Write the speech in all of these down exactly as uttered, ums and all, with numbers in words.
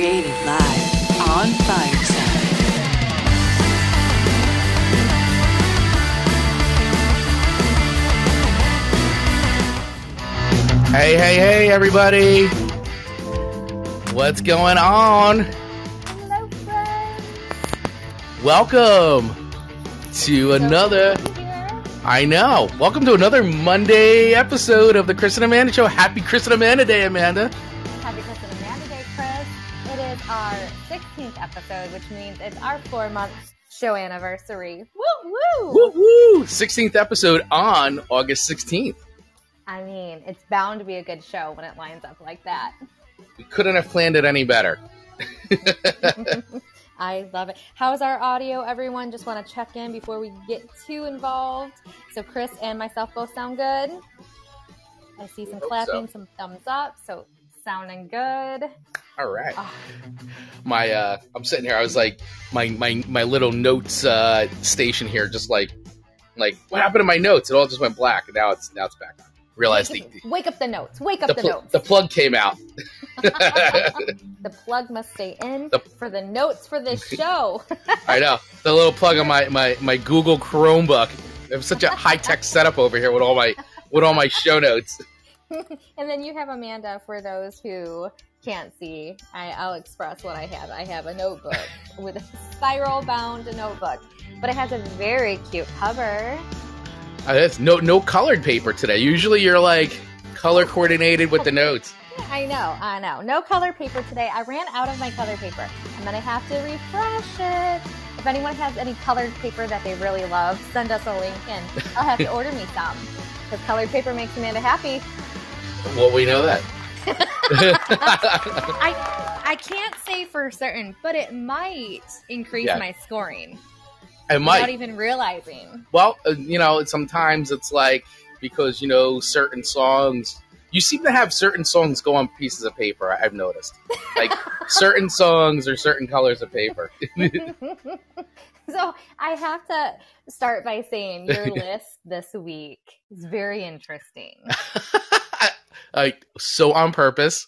created live on Fireside. Hey, hey, hey, everybody. What's going on? Hello, friends. Welcome to another... I know. Welcome to another Monday episode of the Chris and Amanda Show. Happy Chris and Amanda Day, Amanda. Happy Chris and Amanda Day, Chris. It is our sixteenth episode, which means it's our four-month show anniversary. Woo, woo. Woo, woo. sixteenth episode on August sixteenth. I mean, it's bound to be a good show when it lines up like that. We couldn't have planned it any better. I love it. How's our audio, everyone? Just want to check in before we get too involved. So Chris and myself both sound good. I see some clapping, so. Some thumbs up. So sounding good. All right. Oh. My, uh, I'm sitting here. I was like, my my my little notes uh, station here, just like, like what happened to my notes? It all just went black, and now it's now it's back on. Realized wake, the, wake up the notes. Wake up the, the pl- notes. The plug came out. The plug must stay in the, for the notes for this show. I know. The little plug on my, my, my Google Chromebook. I have such a high tech setup over here with all my with all my show notes. And then you have Amanda for those who can't see. I, I'll express what I have. I have a notebook with a spiral bound notebook, but it has a very cute cover. Uh, that's no no colored paper today. Usually you're like color coordinated with the notes. I know, I know. No color paper today. I ran out of my color paper. I'm going to have to refresh it. If anyone has any colored paper that they really love, send us a link and I'll have to order me some. Because colored paper makes Amanda happy. Well, we know that. I I can't say for certain, but it might increase yeah. my scoring. I might. Without even realizing. Well, you know, sometimes it's like because, you know, certain songs, you seem to have certain songs go on pieces of paper, I've noticed. Like certain songs or certain colors of paper. So I have to start by saying your list this week is very interesting. Like so on purpose.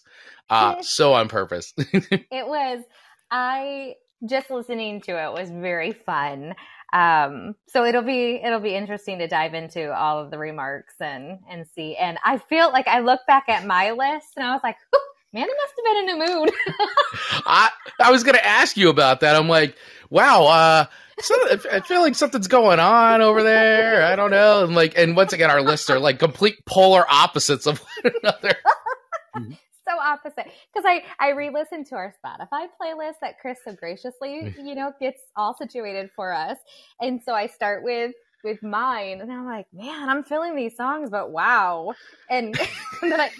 Uh, so on purpose. It was. I... Just listening to it was very fun. Um, so it'll be it'll be interesting to dive into all of the remarks and, and see. And I feel like I look back at my list and I was like, man, it must have been in a mood. I I was going to ask you about that. I'm like, wow, uh, so, I feel like something's going on over there. I don't know. And like, and once again, our lists are like complete polar opposites of one another. So opposite, because I, I re-listened to our Spotify playlist that Chris so graciously, you know, gets all situated for us. And so I start with, with mine and I'm like, man, I'm feeling these songs, but wow. And, and then I,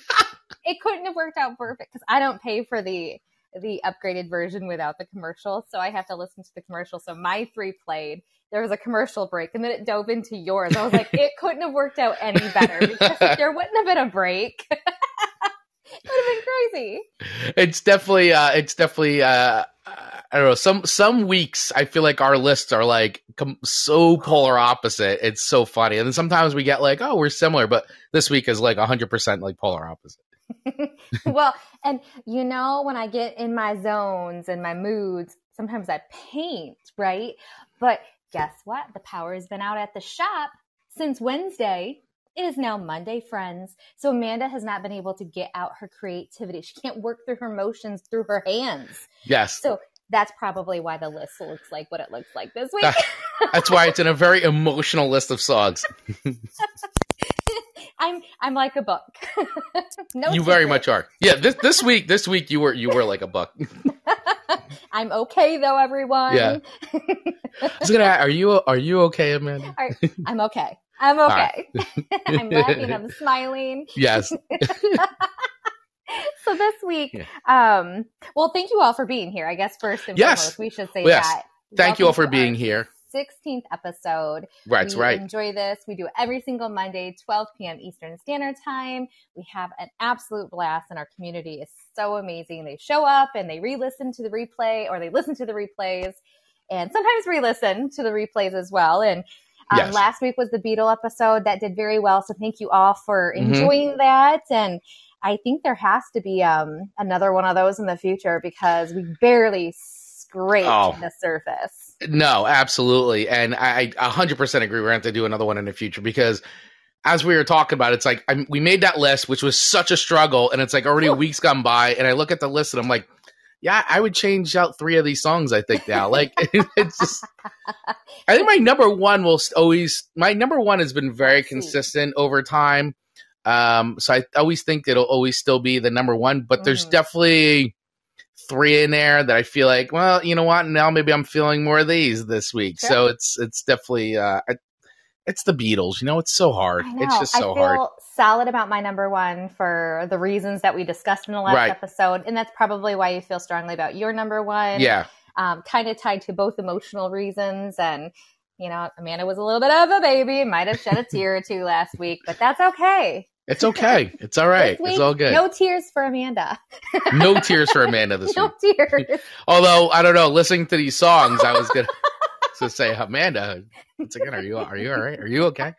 it couldn't have worked out perfect because I don't pay for the, the upgraded version without the commercial. So I have to listen to the commercial. So my three played, there was a commercial break and then it dove into yours. I was like, it couldn't have worked out any better because like, there wouldn't have been a break. It would have been crazy. It's definitely, uh, it's definitely, uh, I don't know. Some some weeks I feel like our lists are like com- so polar opposite. It's so funny, and then sometimes we get like, oh, we're similar, but this week is like a hundred percent like polar opposite. Well, and you know, when I get in my zones and my moods, sometimes I paint, right? But guess what? The power has been out at the shop since Wednesday. It is now Monday, friends. So Amanda has not been able to get out her creativity. She can't work through her motions through her hands. Yes. So that's probably why the list looks like what it looks like this week. That's why it's in a very emotional list of songs. I'm I'm like a book. No, you very much are. Yeah, this this week this week you were you were like a book. I'm okay though, everyone. Yeah. I was gonna ask, are you are you okay, Amanda? Are, I'm okay. I'm okay. Right. I'm laughing. I'm smiling. Yes. So this week, yeah. um, well, thank you all for being here. I guess first and yes. foremost, we should say yes. that. Thank you all for being here. sixteenth episode. That's we right. We enjoy this. We do it every single Monday, twelve p.m. Eastern Standard Time. We have an absolute blast, and our community is so amazing. They show up and they re-listen to the replay, or they listen to the replays, and sometimes re-listen to the replays as well. And Um, yes. Last week was the Beatle episode that did very well. So thank you all for enjoying mm-hmm. that. And I think there has to be um, another one of those in the future because we barely scraped oh. the surface. No, absolutely. And I, I one hundred percent agree. We're going to have to do another one in the future because as we were talking about, it's like I, we made that list, which was such a struggle. And it's like already Ooh. weeks gone by. And I look at the list and I'm like, yeah, I would change out three of these songs, I think, now. Like, it's just, I think my number one will always, my number one has been very consistent over time. Um, so I always think it'll always still be the number one, but mm. there's definitely three in there that I feel like, well, you know what? Now maybe I'm feeling more of these this week. Sure. So it's, it's definitely, uh, it's the Beatles, you know, it's so hard. It's just so hard. I feel hard. solid about my number one for the reasons that we discussed in the last right. episode. And that's probably why you feel strongly about your number one. Yeah. Um, kind of tied to both emotional reasons and, you know, Amanda was a little bit of a baby, might have shed a tear or two last week, but that's okay. It's okay. It's all right. Week, it's all good. No tears for Amanda. No tears for Amanda this no week. No tears. Although, I don't know, listening to these songs, I was going to say, Amanda, once again, are you, are you all right? Are you okay?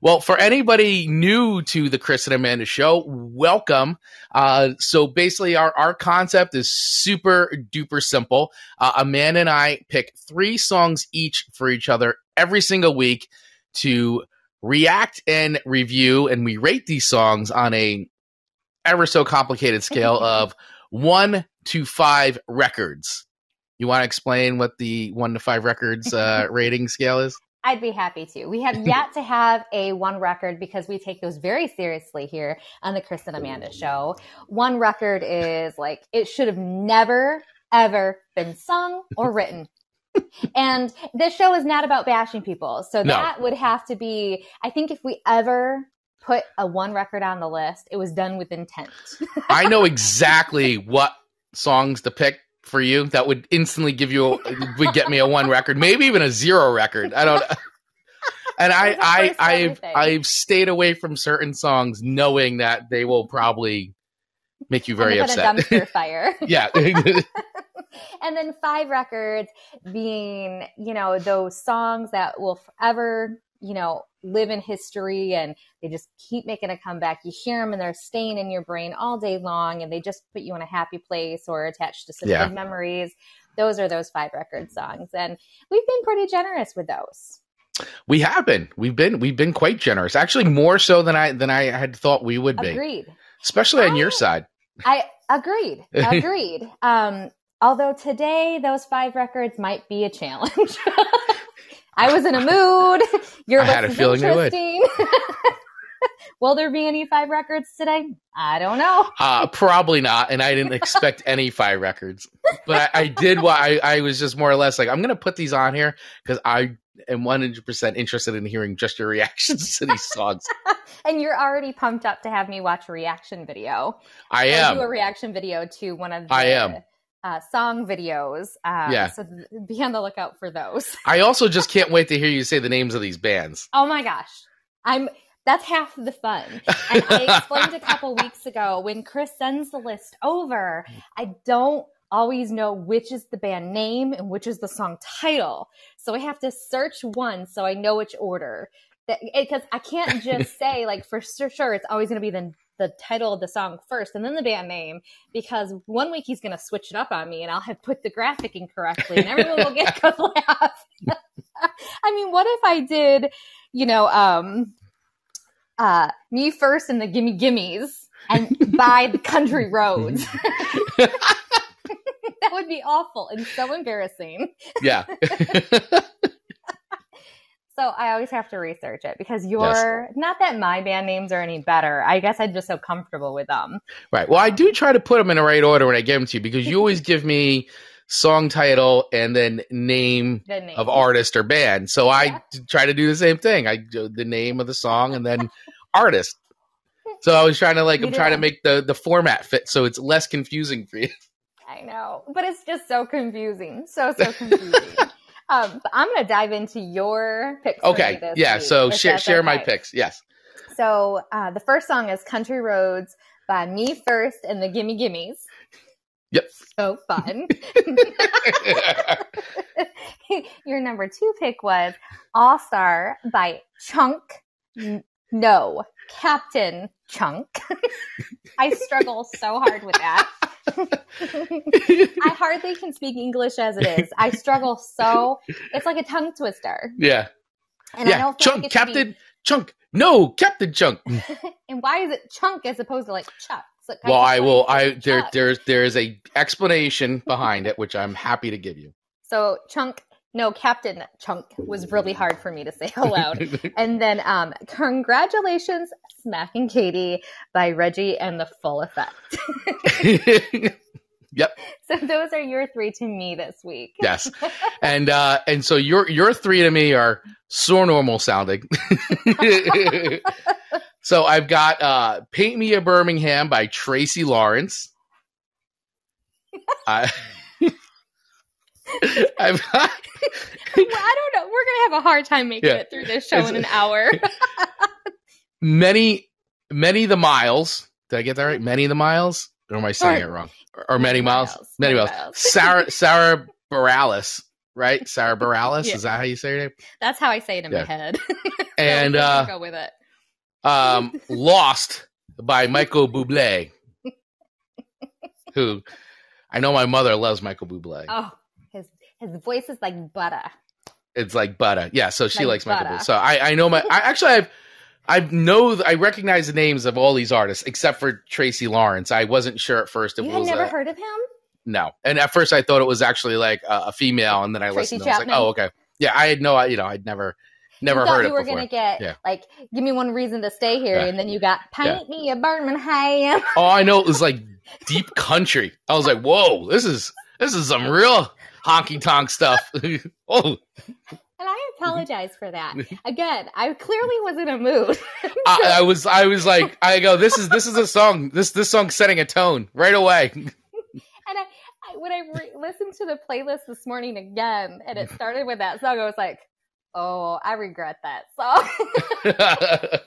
Well, for anybody new to the Chris and Amanda Show, welcome. Uh, so basically our, our concept is super duper simple. Uh, Amanda and I pick three songs each for each other every single week to react and review, and we rate these songs on a ever so complicated scale of one to five records. You want to explain what the one to five records uh, rating scale is? I'd be happy to. We have yet to have a one record because we take those very seriously here on the Chris and Amanda Show. One record is like, it should have never, ever been sung or written. And this show is not about bashing people. So that no. would have to be, I think if we ever put a one record on the list, it was done with intent. I know exactly what songs to pick for you that would instantly give you a, would get me a one record, maybe even a zero record. I don't and I, I I've I've stayed away from certain songs knowing that they will probably make you very upset. A dumpster fire. Yeah. And then five records being, you know, those songs that will forever, you know, live in history and they just keep making a comeback. You hear them and they're staying in your brain all day long and they just put you in a happy place or attached to some yeah. good memories. Those are those five record songs. And we've been pretty generous with those. We have been. We've been we've been quite generous. Actually more so than I than I had thought we would be. Agreed. Especially I, on your side. I agreed. Agreed. um Although today, those five records might be a challenge. I was in a mood. Your I list had a is feeling you would. Will there be any five records today? I don't know. Uh, probably not. And I didn't expect any five records. But I, I did. I, I was just more or less like, I'm going to put these on here because I am one hundred percent interested in hearing just your reactions to these songs. And you're already pumped up to have me watch a reaction video. I am. I do a reaction video to one of the... I am. Uh, song videos. Uh, yeah. So th- be on the lookout for those. I also just can't wait to hear you say the names of these bands. Oh my gosh. I'm, that's half of the fun. And I explained a couple weeks ago when Chris sends the list over, I don't always know which is the band name and which is the song title. So I have to search one so I know which order. That, because I can't just say like for sure it's always going to be the the title of the song first and then the band name, because one week he's going to switch it up on me and I'll have put the graphic in correctly and everyone will get a good laugh. I mean, what if I did, you know, um, uh, Me First and the Gimme Gimmes and By the Country Roads? That would be awful and so embarrassing. Yeah. So I always have to research it because you're yes. not that my band names are any better. I guess I'm just so comfortable with them. Right. Well, I do try to put them in the right order when I give them to you because you always give me song title and then name, the name. Of artist or band. So I yeah. try to do the same thing. I do the name of the song and then artist. So I was trying to like, you I'm trying that. to make the, the format fit so it's less confusing for you. I know, but it's just so confusing. So, so confusing. Um, I'm going to dive into your picks. Okay. This yeah. Week, so sh- share okay. my picks. Yes. So uh, the first song is Country Roads by Me First and the Gimme Gimmes. Yep. So fun. Your number two pick was All Star by Chunk! No, Captain Chunk. I struggle so hard with that. I hardly can speak English as it is. I struggle so. It's like a tongue twister. Yeah. And yeah. I don't Chunk, like Captain be... Chunk. No, Captain Chunk. And why is it Chunk as opposed to like Chuck? Like, well, I will. I there there's there is a explanation behind it, which I'm happy to give you. So Chunk. No, Captain Chunk was really hard for me to say out loud. And then um, Congratulations, Smacking Katie by Reggie and the Full Effect. Yep. So those are your three to me this week. Yes. And uh, and so your your three to me are so normal sounding. So I've got uh, Paint Me a Birmingham by Tracy Lawrence. I... I'm not... well, I don't know. We're gonna have a hard time making yeah. it through this show it's, in an hour. many, many the miles. Did I get that right? Many the miles, or am I saying or, it wrong? Or, or many, many miles? miles? Many miles. miles. Sara Sara Bareilles, right? Sara Bareilles. Yeah. Is that how you say your name? That's how I say it in yeah. my head. And uh, go with it. um, Lost by Michael Bublé. Who I know my mother loves Michael Bublé. Oh. His voice is like butter. It's like butter. Yeah, so she like likes butter. Michael Bublé. So I, I know my... I actually, I've, I know... I recognize the names of all these artists, except for Tracy Lawrence. I wasn't sure at first. It you was had never a, heard of him? No. And at first, I thought it was actually like a, a female, and then I Tracy listened to it. I was like, oh, okay. Yeah, I had no... You know, I'd never... Never heard it before. You were going to get, yeah. like, give me one reason to stay here, yeah. and then you got, paint yeah. me a Birmingham. Oh, I know. It was like deep country. I was like, whoa, this is this is some real... honky tonk stuff. Oh, and I apologize for that. Again, I clearly was in a mood. I, I was, I was like, I go, this is this is a song. This this song's setting a tone right away. And I, I when I re- listened to the playlist this morning again, and it started with that song, I was like, oh, I regret that song.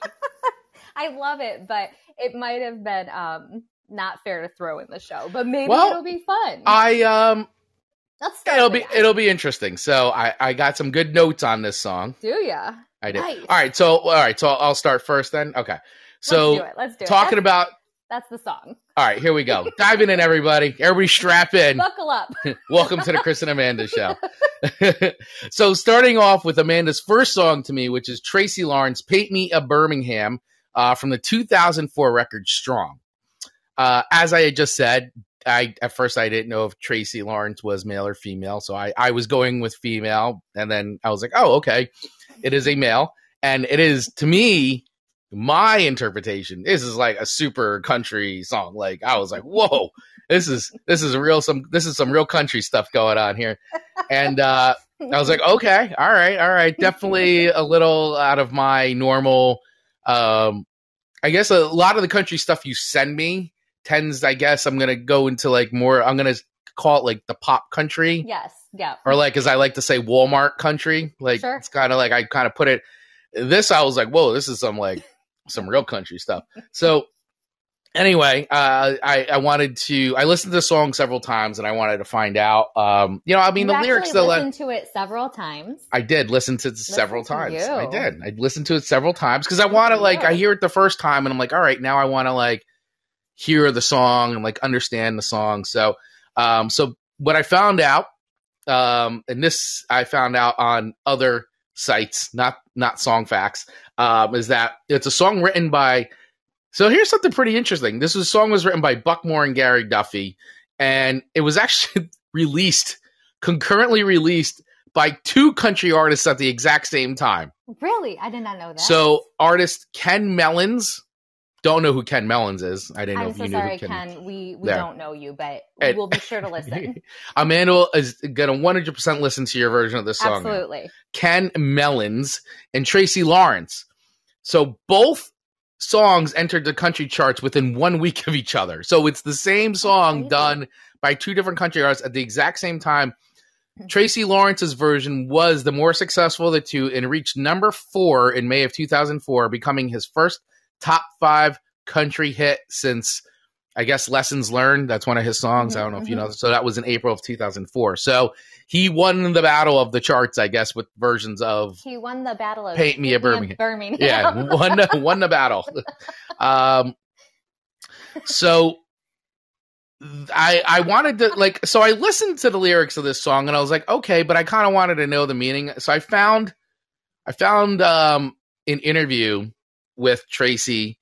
I love it, but it might have been um, not fair to throw in the show. But maybe well, it'll be fun. I um. Yeah, it'll be that. it'll be interesting. So I, I got some good notes on this song. Do ya? I did. Nice. All right. So all right. So I'll start first then. Okay. So let's do it. Let's do it. Talking that's, about that's the song. All right. Here we go. Diving in, everybody. Everybody, strap in. Buckle up. Welcome to the Chris and Amanda Show. So starting off with Amanda's first song to me, which is Tracy Lawrence, "Paint Me a Birmingham," uh, from the two thousand four record Strong. Uh, as I had just said. I at first I didn't know if Tracy Lawrence was male or female, so I, I was going with female, and then I was like, oh, okay, it is a male, and it is, to me, my interpretation, this is like a super country song. Like I was like, whoa, this is this is real some this is some real country stuff going on here, and uh, I was like, okay, all right, all right, definitely a little out of my normal. Um, I guess a lot of the country stuff you send me. Tends, I guess I'm going to go into like more, I'm going to call it like the pop country. Yes. Yeah. Or like, as I like to say, Walmart country. Like sure. It's kind of like, I kind of put it this, I was like, whoa, this is some like some real country stuff. So anyway, uh, I, I wanted to, I listened to the song several times and I wanted to find out, um, you know, I mean, you the lyrics. I listened to it several times. I did listen to it listen several to times. You. I did. I listened to it several times because I want to like, I hear it the first time and I'm like, all right, now I want to like, hear the song and like understand the song. So, um, so what I found out, um, and this I found out on other sites, not, not Song Facts, um, is that it's a song written by, so here's something pretty interesting. This was, song was written by Buckmore and Gary Duffy, and it was actually released concurrently released by two country artists at the exact same time. Really? I did not know that. So artist Ken Mellons, don't know who Ken Mellons is. I didn't know I'm if so you knew sorry, who Ken I'm so sorry, Ken. We, we don't know you, but and, we'll be sure to listen. Amanda is going to one hundred percent listen to your version of this song. Absolutely. Now. Ken Mellons and Tracy Lawrence. So both songs entered the country charts within one week of each other. So it's the same song done by two different country artists at the exact same time. Tracy Lawrence's version was the more successful of the two and reached number four in May of two thousand four, becoming his first top five country hit since I guess Lessons Learned. That's one of his songs. Mm-hmm. I don't know if you know. So that was in April of two thousand four. So he won the battle of the charts, I guess, with versions of. He won the battle of Paint Me a Birmingham. Birmingham. Yeah, won the, won the battle. Um, so I I wanted to like so I listened to the lyrics of this song and I was like, okay, but I kind of wanted to know the meaning. So I found I found um, an interview with Tracy.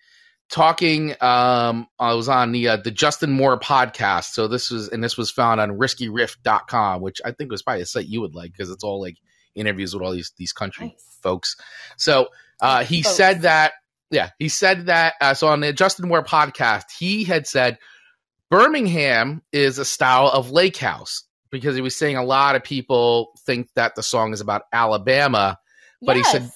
Talking, um, I was on the uh, the Justin Moore podcast. So this was, and this was found on risky riff dot com, which I think was probably a site you would like because it's all like interviews with all these these country nice. folks. So uh, he folks. said that, yeah, he said that. Uh, so on the Justin Moore podcast, he had said Birmingham is a style of lake house because he was saying a lot of people think that the song is about Alabama, but yes. he said.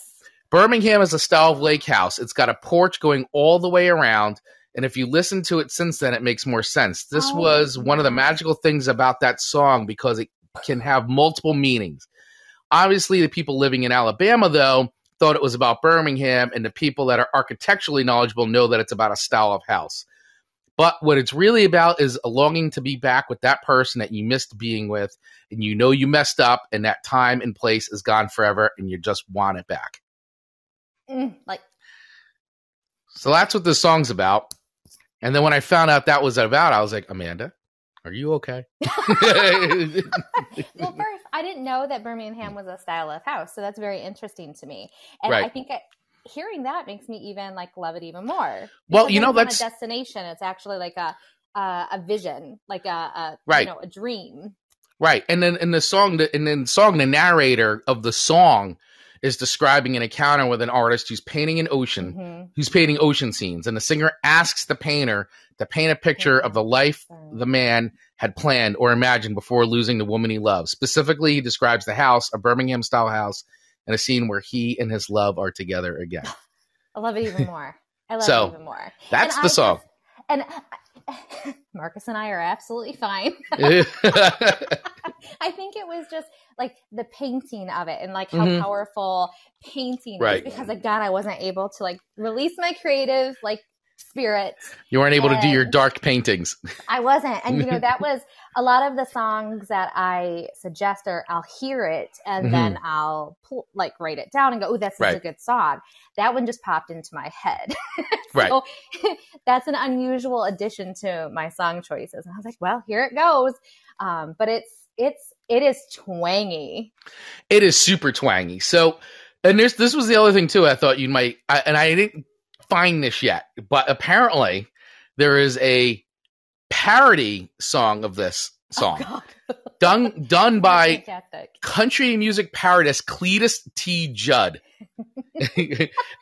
Birmingham is a style of lake house. It's got a porch going all the way around. And if you listen to it since then, it makes more sense. This oh, was one of the magical things about that song because it can have multiple meanings. Obviously, the people living in Alabama, though, thought it was about Birmingham. And the people that are architecturally knowledgeable know that it's about a style of house. But what it's really about is a longing to be back with that person that you missed being with. And you know you messed up and that time and place is gone forever and you just want it back. Mm, like, so that's what this song's about. And then when I found out that was about, I was like, Amanda, are you okay? Well, first, I didn't know that Birmingham was a style of house, so that's very interesting to me. And right. I think I, hearing that makes me even like love it even more. Well, you know, that's a destination. It's actually like a uh, a vision, like a, a right. you know, a dream. Right. And then in the song, and then song, the narrator of the song. Is describing an encounter with an artist who's painting an ocean, mm-hmm. who's painting ocean scenes. And the singer asks the painter to paint a picture of the life the man had planned or imagined before losing the woman he loves. Specifically, he describes the house, a Birmingham-style house, and a scene where he and his love are together again. I love it even more. I love so, it even more. That's and the I, song. And I, Marcus and I are absolutely fine. I think it was just like the painting of it and like how mm-hmm. powerful painting right. is because again, I wasn't able to like release my creative like spirit. You weren't able and to do your dark paintings. I wasn't. And you know, that was a lot of the songs that I suggest or I'll hear it and mm-hmm. then I'll pull, like write it down and go, oh, that's right. such a good song. That one just popped into my head. So right. that's an unusual addition to my song choices. And I was like, well, here it goes. Um, but it's, It's it is twangy. It is super twangy. So, and there's this was the other thing too. I thought you might, I, and I didn't find this yet, but apparently there is a parody song of this song oh, done done by fantastic. Country music parodist Cletus T. Judd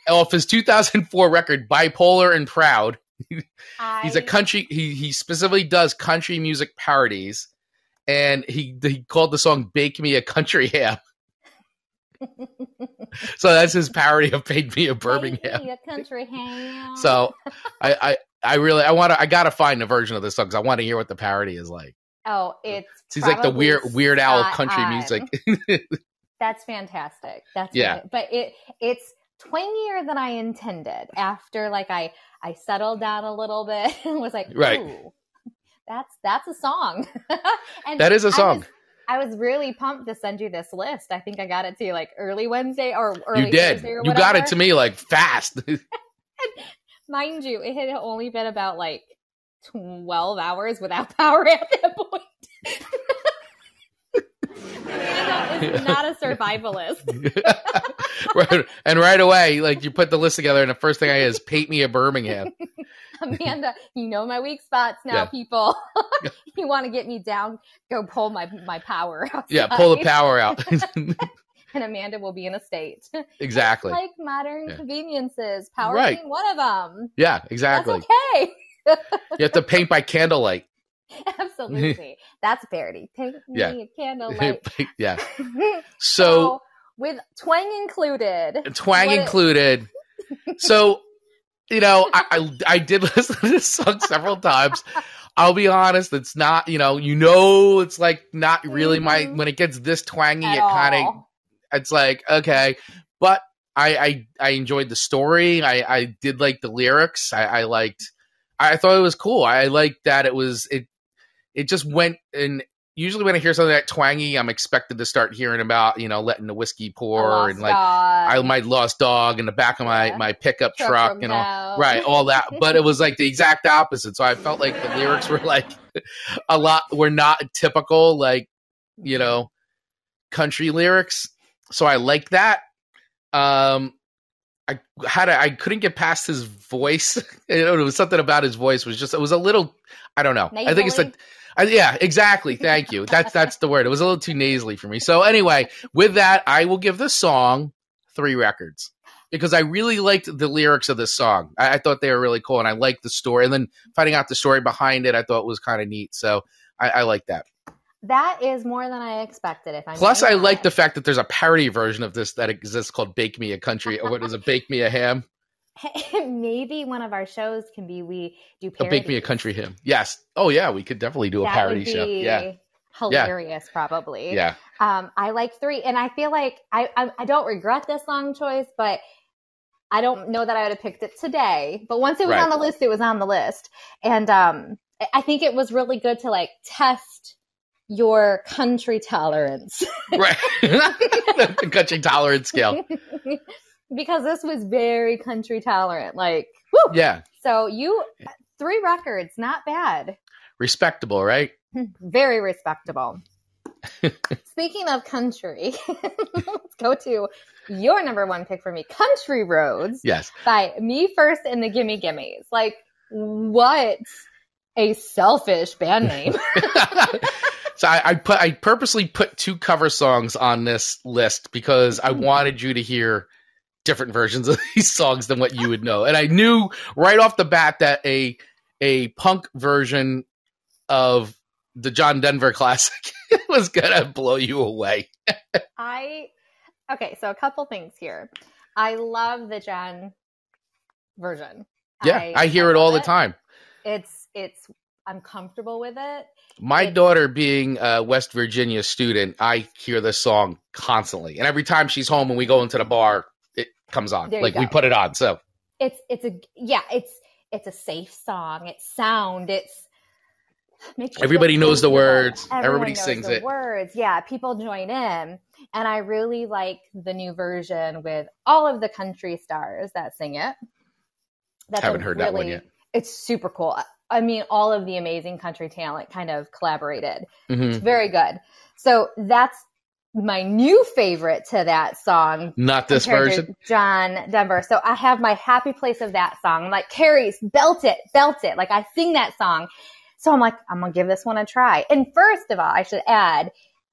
off his two thousand four record "Bipolar and Proud." I... He's a country. He he specifically does country music parodies. And he he called the song "Bake Me a Country Ham," so that's his parody of "Bake Me a Birmingham." Bake me a country ham. So I, I, I really I want to I gotta find a version of this song because I want to hear what the parody is like. Oh, it's he's like the weird Weird Al of country on. music. That's fantastic. That's yeah, great. But it it's twangier than I intended. After like I I settled down a little bit and was like, right. Ooh. That's that's a song. And that is a song. I was, I was really pumped to send you this list. I think I got it to you like early Wednesday or early you did. Thursday or whatever. You got it to me like fast. Mind you, it had only been about like twelve hours without power at that point. Amanda is not a survivalist. Right. And right away, like you put the list together and the first thing I did is paint me a Birmingham. Amanda, you know my weak spots now, yeah. people. You want to get me down, go pull my, my power out. Yeah, pull the power out. And Amanda will be in a state. Exactly. It's like modern yeah. conveniences, power right. being one of them. Yeah, exactly. That's okay. You have to paint by candlelight. Absolutely. That's a parody. Paint yeah. me a candlelight. Yeah. So, so with twang included. Twang included. It- so... You know, I, I I did listen to this song several times. I'll be honest, it's not, you know, you know, it's like not really my, when it gets this twangy, At it kind of, it's like, okay. But I, I, I enjoyed the story. I, I did like the lyrics. I, I liked I thought it was cool. I liked that it was it. It just went, and usually when I hear something that twangy, I'm expected to start hearing about, you know, letting the whiskey pour and like dog. I my lost dog in the back of my yeah. my pickup truck, truck and now. all right, all that. But it was like the exact opposite. So I felt like the lyrics were like a lot were not typical, like, you know, country lyrics. So I like that. Um, I had a, I couldn't get past his voice. It was something about his voice was just it was a little I don't know. Nasally? I think it's a I, yeah, exactly. Thank you. That's that's the word. It was a little too nasally for me. So anyway, with that, I will give the song three records because I really liked the lyrics of this song. I, I thought they were really cool, and I liked the story. And then finding out the story behind it, I thought was kind of neat. So I, I like that. That is more than I expected. If I'm Plus, I like it. the fact that there's a parody version of this that exists called Bake Me a Country. Or what is it? Bake Me a Ham? Maybe one of our shows can be we do parody. Bake Me a Country Ham. Yes. Oh, yeah. We could definitely do that a parody show. Yeah. Hilarious, yeah. probably. Yeah. Um, I like three. And I feel like I, I, I don't regret this song choice, but I don't know that I would have picked it today. But once it was right. on the list, it was on the list. And um, I think it was really good to like test your country tolerance. Right. The country tolerance scale. Because this was very country tolerant. Like, woo! Yeah. So you, three records, not bad. Respectable, right? Very respectable. Speaking of country, let's go to your number one pick for me, Country Roads. Yes. By Me First and the Gimme Gimmes. Like, what a selfish band name. So I, I put, I purposely put two cover songs on this list because I wanted you to hear different versions of these songs than what you would know. And I knew right off the bat that a a punk version of the John Denver classic was gonna blow you away. I okay, so a couple things here. I love the John version. Yeah, I, I hear I it all it. the time. It's it's I'm comfortable with it. My it's, daughter being a West Virginia student, I hear this song constantly. And every time she's home and we go into the bar, comes on like go. we put it on. So it's it's a yeah it's it's a safe song. It sound it's makes everybody knows the words. Everybody sings it. Words, yeah. People join in, and I really like the new version with all of the country stars that sing it. That's haven't heard really, that one yet. It's super cool. I mean, all of the amazing country talent kind of collaborated. Mm-hmm. It's very good. So that's my new favorite to that song. Not this version. John Denver. So I have my happy place of that song. I'm like, Carrie's belt it, belt it. Like I sing that song. So I'm like, I'm going to give this one a try. And first of all, I should add,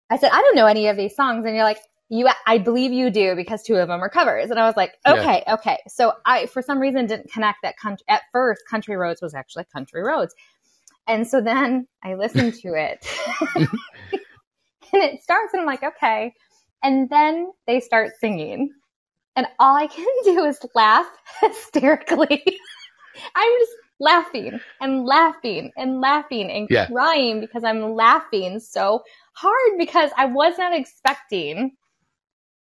I said, I don't know any of these songs. And you're like, you, I believe you do because two of them are covers. And I was like, okay, yeah. okay. So I, for some reason, didn't connect that country. At first, Country Roads was actually Country Roads. And so then I listened to it. And it starts and I'm like, okay. And then they start singing. And all I can do is laugh hysterically. I'm just laughing and laughing and laughing and yeah. crying because I'm laughing so hard because I was not expecting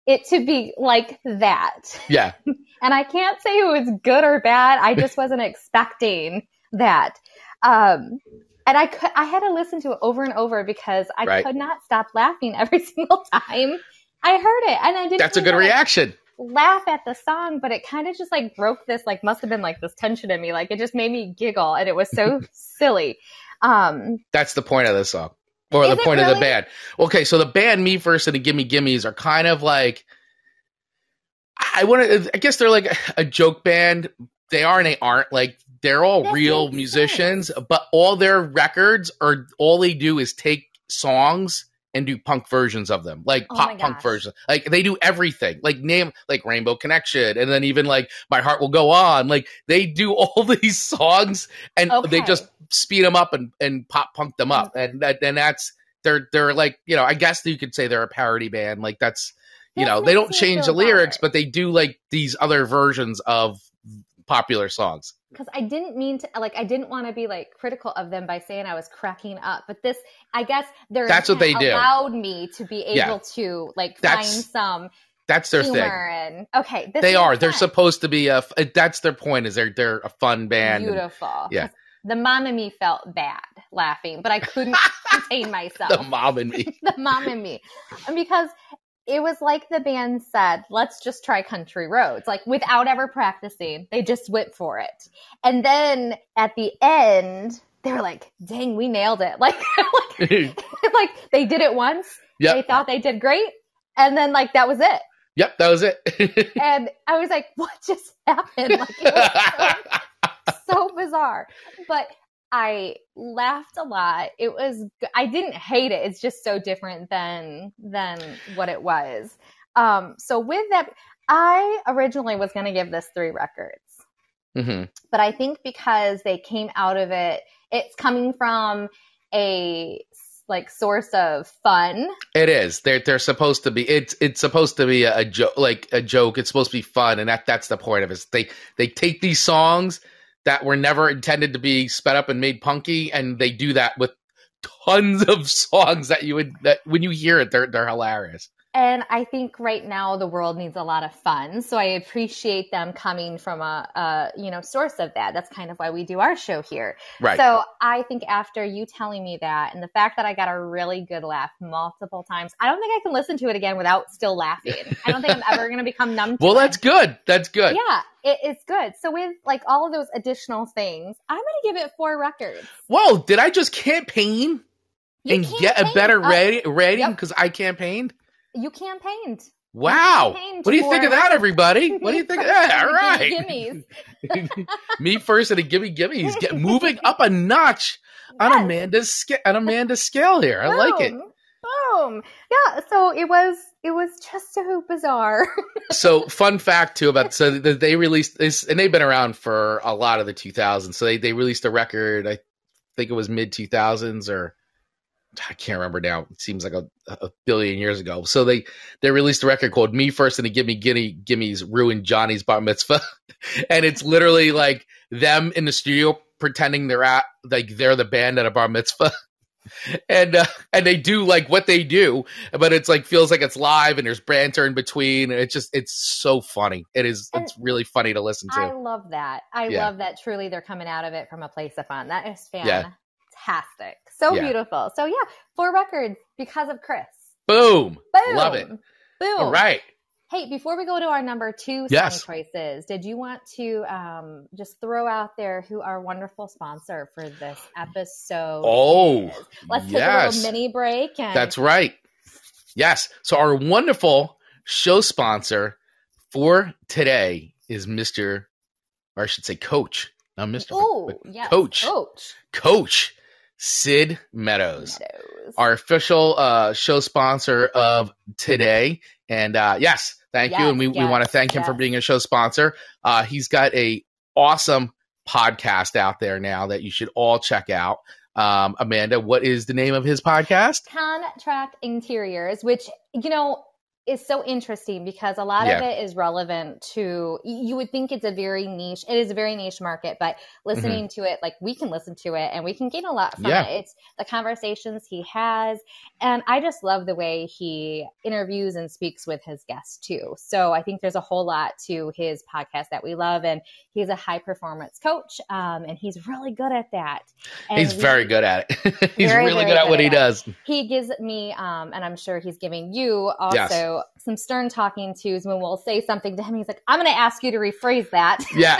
it to be like that. Yeah. And I can't say it was good or bad. I just wasn't expecting that. Um And I, could, I had to listen to it over and over because I right. could not stop laughing every single time I heard it. And I didn't That's a good reaction. laugh at the song, but it kind of just like broke this, like must have been like this tension in me. Like it just made me giggle and it was so silly. Um, That's the point of the song or the point really? of the band. Okay, so the band Me First and the Gimme Gimmes are kind of like, I want to, I guess they're like a joke band. They are and they aren't like, they're all that real musicians, sense. but all their records are all they do is take songs and do punk versions of them, like oh pop punk versions. Like they do everything, like name, like Rainbow Connection, and then even like My Heart Will Go On. Like they do all these songs, and okay. they just speed them up and, and pop punk them up, mm-hmm. and that and that's they're they're like you know I guess you could say they're a parody band. Like that's you that know they don't change the lyrics, but they do like these other versions of popular songs. Because I didn't mean to, like, I didn't want to be, like, critical of them by saying I was cracking up. But this, I guess, their that's what they allowed do. me to be able yeah. to, like, that's, find some that's their humor. Thing. And, okay. This they are. Sense. They're supposed to be, a, that's their point is they're, they're a fun band. Beautiful. And, yeah. The mom in me felt bad laughing, but I couldn't contain myself. The mom in me. The mom in me. And because it was like the band said, let's just try country roads. Like, without ever practicing, they just went for it. And then at the end, they were like, dang, we nailed it. Like, like, like they did it once. Yep. They thought they did great. And then, like, that was it. Yep, that was it. And I was like, what just happened? Like, it was so, so bizarre. But I laughed a lot. It was, I didn't hate it. It's just so different than, than what it was. Um, so with that, I originally was going to give this three records, mm-hmm. but I think because they came out of it, it's coming from a like source of fun. It is. They're, they're supposed to be, it's, it's supposed to be a, a joke, like a joke. It's supposed to be fun. And that, that's the point of it. They, they take these songs that were never intended to be sped up and made punky, and they do that with tons of songs that you would, that when you hear it, they're they're hilarious. And I think right now the world needs a lot of fun, so I appreciate them coming from a, a you know source of that. That's kind of why we do our show here. Right. So I think after you telling me that, and the fact that I got a really good laugh multiple times, I don't think I can listen to it again without still laughing. I don't think I'm ever going to become numb to well, it. Well, that's good. That's good. Yeah. It, it's good. So with like all of those additional things, I'm going to give it four records. Whoa, did I just campaign you and get a better ra- rating because yep. I campaigned? You campaigned. Wow. You campaigned what do you for... think of that, everybody? What do you think of that? All right. Me first and the gimme gimmes. Get moving up a notch yes. on Amanda's sca- on Amanda's scale here. I Boom. like it. Boom. Yeah. So it was. It was just so bizarre. So fun fact too about, so they released this, and they've been around for a lot of the two thousands. So they, they released a record, I think it was mid two thousands, or I can't remember now. It seems like a, a billion years ago. So they, they released a record called Me First and the Gimme Gimmes Ruined Johnny's Bar Mitzvah. And it's literally like them in the studio pretending they're at, like they're the band at a bar mitzvah. And uh, and they do like what they do, but it's like feels like it's live, and there's banter in between, and it's just it's so funny. It is and it's really funny to listen to. I love that. I yeah. love that. Truly, they're coming out of it from a place of fun. That is fantastic. Yeah. So yeah. beautiful. So yeah, four records because of Chris. Boom. Boom. Love it. Boom. All right. Hey, before we go to our number two yes. song choices, did you want to um, just throw out there who our wonderful sponsor for this episode oh, is? Let's yes. take a little mini break. And- That's right. Yes. So our wonderful show sponsor for today is Mister, or I should say Coach. Not Mister Oh, yes. Coach. Coach. Coach Sid Meadows, Meadows, our official uh, show sponsor of today. And uh, yes. Thank yes, you. And we, yes, we want to thank him yes. for being a show sponsor. Uh, he's got a awesome podcast out there now that you should all check out. Um, Amanda, what is the name of his podcast? Contract Interiors, which, you know, is so interesting because a lot yeah. of it is relevant to, you would think it's a very niche, it is a very niche market, but listening mm-hmm. to it, like we can listen to it and we can gain a lot from yeah. it. It's the conversations he has. And I just love the way he interviews and speaks with his guests too. So I think there's a whole lot to his podcast that we love. And he's a high performance coach. Um, and he's really good at that. And he's he, very good at it. he's very, really very good at what he does. He gives me, um, and I'm sure he's giving you also yes. some stern talking to's when we'll say something to him. He's like, I'm going to ask you to rephrase that. Yeah.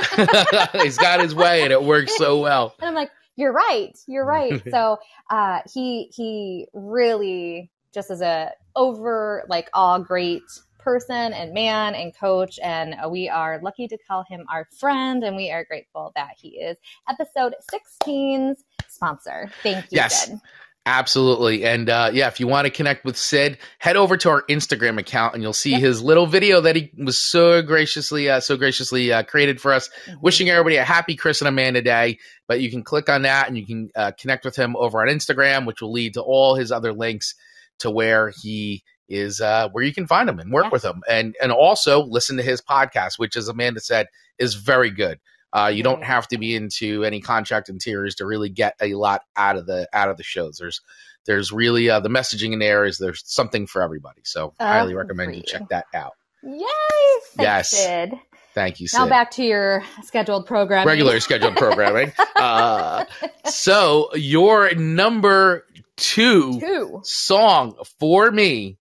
He's got his way and it works so well. And I'm like, you're right. You're right. So uh, he, he really just is a over like all great person and man and coach. And we are lucky to call him our friend, and we are grateful that he is episode sixteen's sponsor. Thank you. Yes. Sid. Absolutely. And uh, yeah, if you want to connect with Sid, head over to our Instagram account and you'll see yep. his little video that he was so graciously, uh, so graciously uh, created for us, mm-hmm. wishing everybody a happy Chris and Amanda Day. But you can click on that and you can uh, connect with him over on Instagram, which will lead to all his other links to where he is, uh, where you can find him and work yes. with him. And, and also listen to his podcast, which, as Amanda said, is very good. Uh, you don't have to be into any contract interiors to really get a lot out of the out of the shows. There's there's really uh, the messaging in there is there's something for everybody. So I highly recommend you check that out. Yes. Yes. Thank you, Sid. Now back to your scheduled programming. Regular scheduled programming. uh, so your number two, two song for me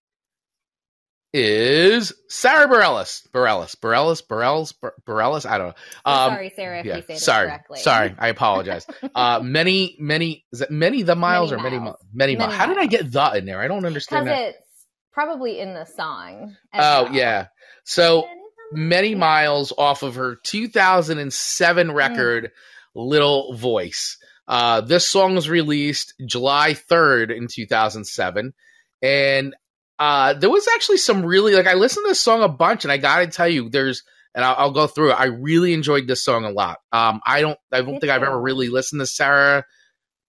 is Sara Bareilles. Bareilles. Bareilles. Bareilles. Bareilles. I don't know. Um, sorry, Sarah, if yeah, you say sorry, it correctly. Sorry, I apologize. uh, many, many, is it many the miles many or miles. many, many, many miles? How did I get the in there? I don't understand that. Because it's probably in the song. Oh, well. yeah. So Many Miles off of her two thousand seven record, mm. Little Voice. Uh, this song was released July third in two thousand seven. And uh, there was actually some really, like, I listened to this song a bunch, and I got to tell you, there's, and I'll, I'll go through it. I really enjoyed this song a lot. Um, I don't, I don't think I've ever really listened to Sara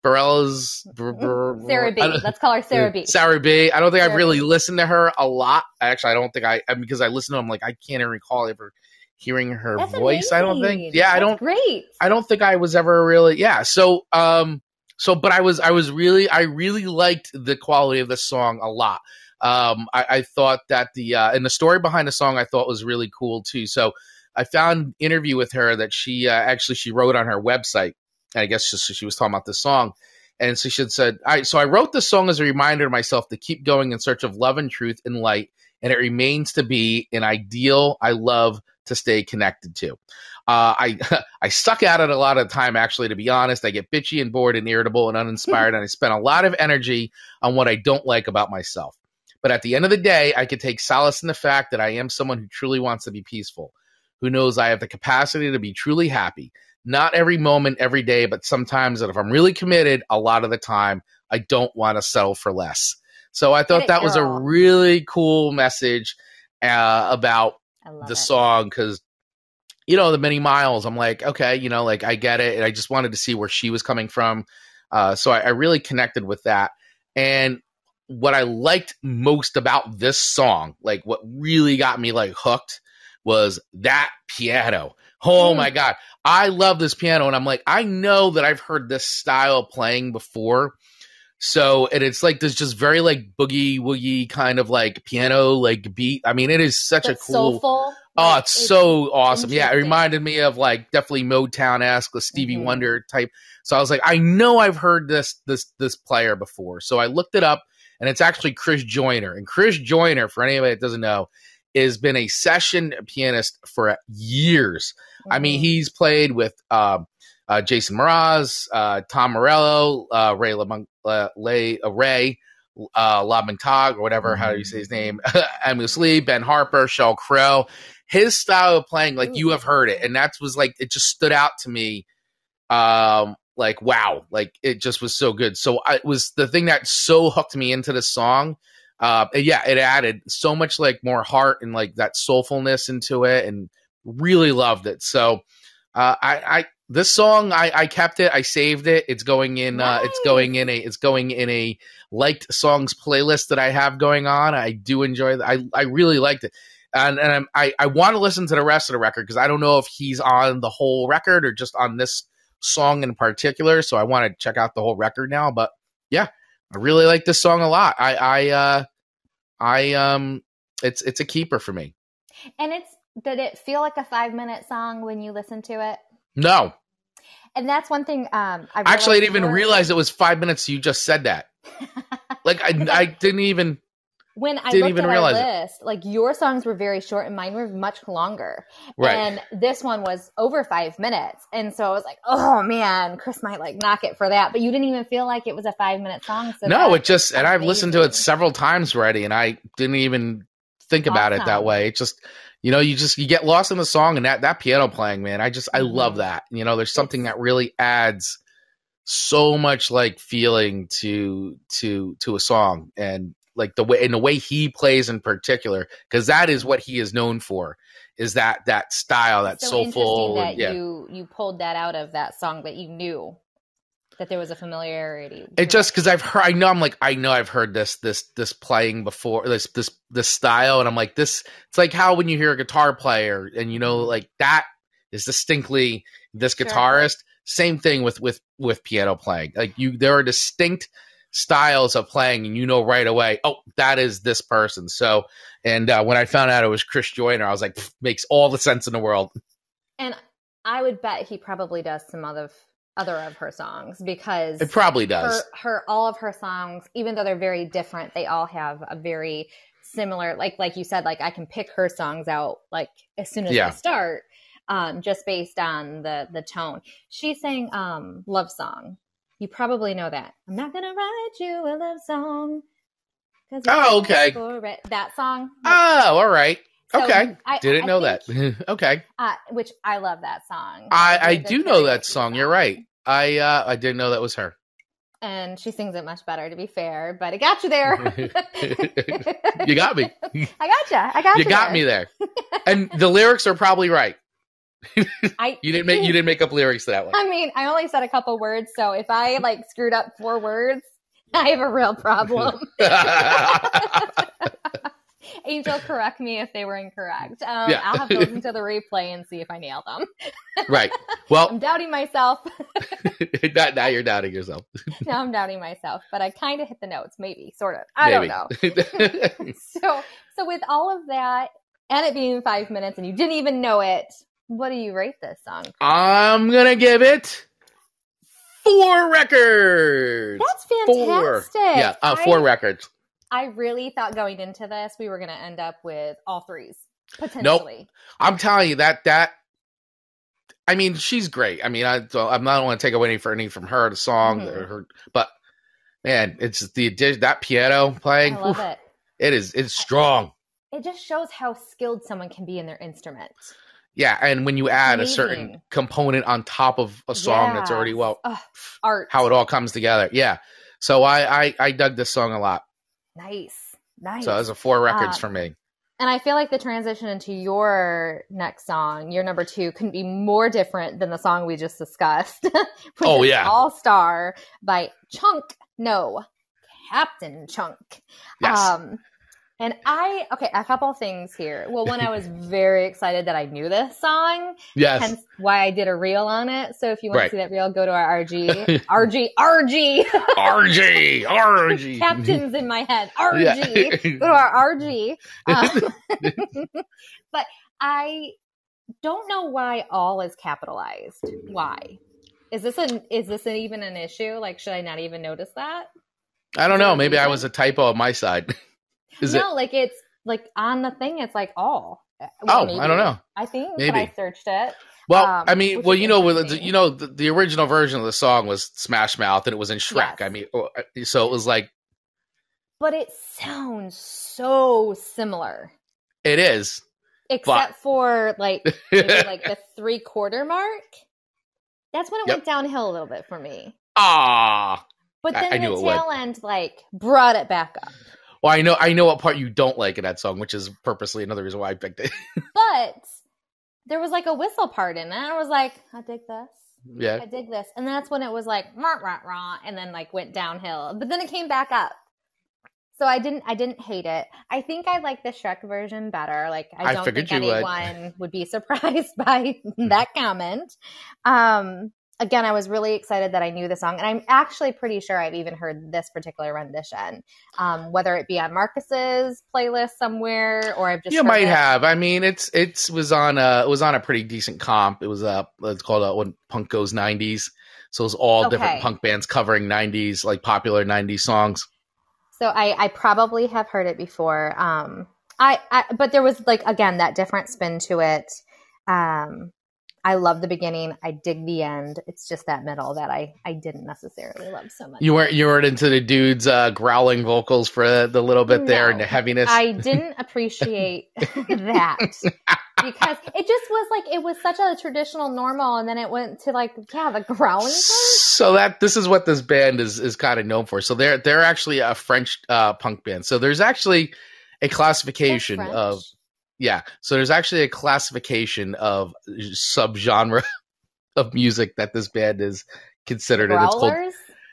Bareilles. Br- br- Sara B. Let's call her Sara B. Sara B. I don't think Sarah I've really B. listened to her a lot. Actually, I don't think I, because I listened to them, like, I can't even recall ever hearing her That's voice. Amazing. I don't think. Yeah, That's I don't. Great. I don't think I was ever really. Yeah. So, um, so, but I was, I was really, I really liked the quality of the song a lot. Um, I, I thought that the, uh, and the story behind the song I thought was really cool too. So I found an interview with her that she, uh, actually she wrote on her website. And I guess she, she was talking about this song. And so she said, all right, so I wrote this song as a reminder to myself to keep going in search of love and truth and light. And it remains to be an ideal I love to stay connected to. Uh, I I suck at it a lot of the time, actually, to be honest. I get bitchy and bored and irritable and uninspired. And I spend a lot of energy on what I don't like about myself. But at the end of the day, I could take solace in the fact that I am someone who truly wants to be peaceful, who knows I have the capacity to be truly happy. Not every moment, every day, but sometimes that if I'm really committed, a lot of the time, I don't want to settle for less. So I thought that was a really cool message uh, about the song because, you know, the many miles, I'm like, okay, you know, like I get it. And I just wanted to see where she was coming from. Uh, so I, I really connected with that. And what I liked most about this song, like what really got me like hooked was that piano. Oh, my God. I love this piano. And I'm like, I know that I've heard this style playing before. So, and it's like this just very like boogie woogie kind of like piano, like beat. I mean, it is such but a cool. Soulful. Oh, it's, it's so awesome. Yeah. It reminded me of like definitely Motown-esque, the Stevie mm-hmm. Wonder type. So I was like, I know I've heard this, this, this player before. So I looked it up and it's actually Chris Joyner. And Chris Joyner, for anybody that doesn't know, has been a session pianist for years. Mm-hmm. I mean, he's played with uh, uh, Jason Mraz, uh, Tom Morello, uh, Ray LaMontagne, uh, Ray, uh, Ray uh, LaMontagne, or whatever, mm-hmm. how do you say his name? Amos Lee, Ben Harper, Sheryl Crow. His style of playing, like, Ooh. You have heard it. And that was, like, it just stood out to me, um, like, wow. Like, it just was so good. So I, it was the thing that so hooked me into the song. Uh, yeah, it added so much like more heart and like that soulfulness into it, and really loved it. So, uh, I, I this song I, I kept it, I saved it. It's going in, nice. uh, it's going in a, it's going in a liked songs playlist that I have going on. I do enjoy that. I I really liked it, and and I'm, I I want to listen to the rest of the record because I don't know if he's on the whole record or just on this song in particular. So I want to check out the whole record now. But yeah, I really like this song a lot. I I. Uh, I um, it's it's a keeper for me. And it's did it feel like a five minute song when you listen to it? No. And that's one thing. Um, I actually I didn't even realize it was five minutes. You just said that. Like I, I didn't even. When I didn't looked even at realize our list, it. Like your songs were very short and mine were much longer. Right. And this one was over five minutes. And so I was like, oh man, Chris might like knock it for that. But you didn't even feel like it was a five minute song. So no, it just, and amazing. I've listened to it several times already and I didn't even think awesome. About it that way. It just, you know, you just, you get lost in the song and that, that piano playing, man, I just, I love that. You know, there's something that really adds so much like feeling to, to, to a song and, like the way, and the way he plays in particular, because that is what he is known for, is that that style, that so soulful. That yeah. you you pulled that out of that song that you knew that there was a familiarity. It just because I've heard, I know I'm like I know I've heard this this this playing before, this this this style, and I'm like this. It's like how when you hear a guitar player and you know like that is distinctly this guitarist. Sure. Same thing with with with piano playing. Like you, there are distinct styles of playing, and you know right away, oh, that is this person. So, and uh, when I found out it was Chris Joyner, I was like, makes all the sense in the world. And I would bet he probably does some other other of her songs, because it probably does. Her, her all of her songs, even though they're very different, they all have a very similar, like like you said, like I can pick her songs out like as soon as yeah. I start, um, just based on the the tone. She sang um, Love Song. You probably know that. I'm not going to write you a love song. Oh, okay. That song. Oh, all right. So okay. I didn't I know think, that. Okay. Uh, which I love that song. I, I do know that song. Song. You're right. I uh, I didn't know that was her. And she sings it much better, to be fair, but it got you there. You got me. I got you. I got you. You got there. me there. And the lyrics are probably right. I, you didn't make you didn't make up lyrics to that one. I mean, I only said a couple words, so if I like screwed up four words, I have a real problem. Angel, correct me if they were incorrect. Um, yeah. I'll have to listen to the replay and see if I nail them. Right. Well, I'm doubting myself. Not, now you're doubting yourself. Now I'm doubting myself, but I kind of hit the notes, maybe, sort of. I maybe. don't know. so, so with all of that, and it being five minutes, and you didn't even know it, what do you rate this song? I'm gonna give it four records. That's fantastic. Four. Yeah, uh, I, four records. I really thought going into this we were going to end up with all threes, potentially. Nope. I'm telling you that that I mean, she's great. I mean, I I'm not want to take away any for any from her the song, mm-hmm. or her, but man, it's the that piano playing. I love oof, it. It is it's strong. It just shows how skilled someone can be in their instrument. Yeah, and when you add Amazing. a certain component on top of a song yeah. that's already well Ugh, art, how it all comes together. Yeah. So I, I I dug this song a lot. Nice, nice. So it was a four records uh, for me. And I feel like the transition into your next song, your number two, couldn't be more different than the song we just discussed. Oh yeah, All Star by Chunk! No, Captain Chunk. Yes. Um, And I, okay, a couple of things here. Well, one, I was very excited that I knew this song. Yes. Hence why I did a reel on it. So if you want right. to see that reel, go to our R G. R G, R G. R G, R G. Captain's in my head. R G. Yeah. Go to our R G. Um, but I don't know why all is capitalized. Why? Is this an, is this an, even an issue? Like, should I not even notice that? I don't know. Maybe I was a typo on my side. Is no, it? like it's like on the thing, it's like all. Well, oh, maybe. I don't know. I think maybe. I searched it. Well, um, I mean, well, you know, with, you know, the, the original version of the song was Smash Mouth, and it was in Shrek. Yes. I mean, so it was like. But it sounds so similar. It is. Except but... for like maybe like the three quarter mark. That's when it yep. went downhill a little bit for me. Ah. But then I, I the tail would. end like brought it back up. Well, I know I know what part you don't like in that song, which is purposely another reason why I picked it. But there was like a whistle part in it. I was like, I dig this. Yeah. I dig this. And that's when it was like, rah, rah, rah, and then like went downhill. But then it came back up. So I didn't I didn't hate it. I think I like the Shrek version better. Like I don't I think anyone would. would be surprised by that comment. Um Again, I was really excited that I knew the song, and I'm actually pretty sure I've even heard this particular rendition, um, whether it be on Marcus's playlist somewhere or I've just you might it. have. I mean, it's it's was on a it was on a pretty decent comp. It was a it's called a, When Punk Goes nineties, so it was all okay. different punk bands covering nineties like popular nineties songs. So I, I probably have heard it before. Um, I, I but there was like again that different spin to it. Um, I love the beginning. I dig the end. It's just that middle that I, I didn't necessarily love so much. You weren't you weren't into the dude's uh, growling vocals for the, the little bit no, there and the heaviness. I didn't appreciate that because it just was like it was such a traditional normal, and then it went to like yeah the growling thing. So that this is what this band is is kind of known for. So they're they're actually a French uh, punk band. So there's actually a classification of. Yeah, so there's actually a classification of subgenre of music that this band is considered, and it's called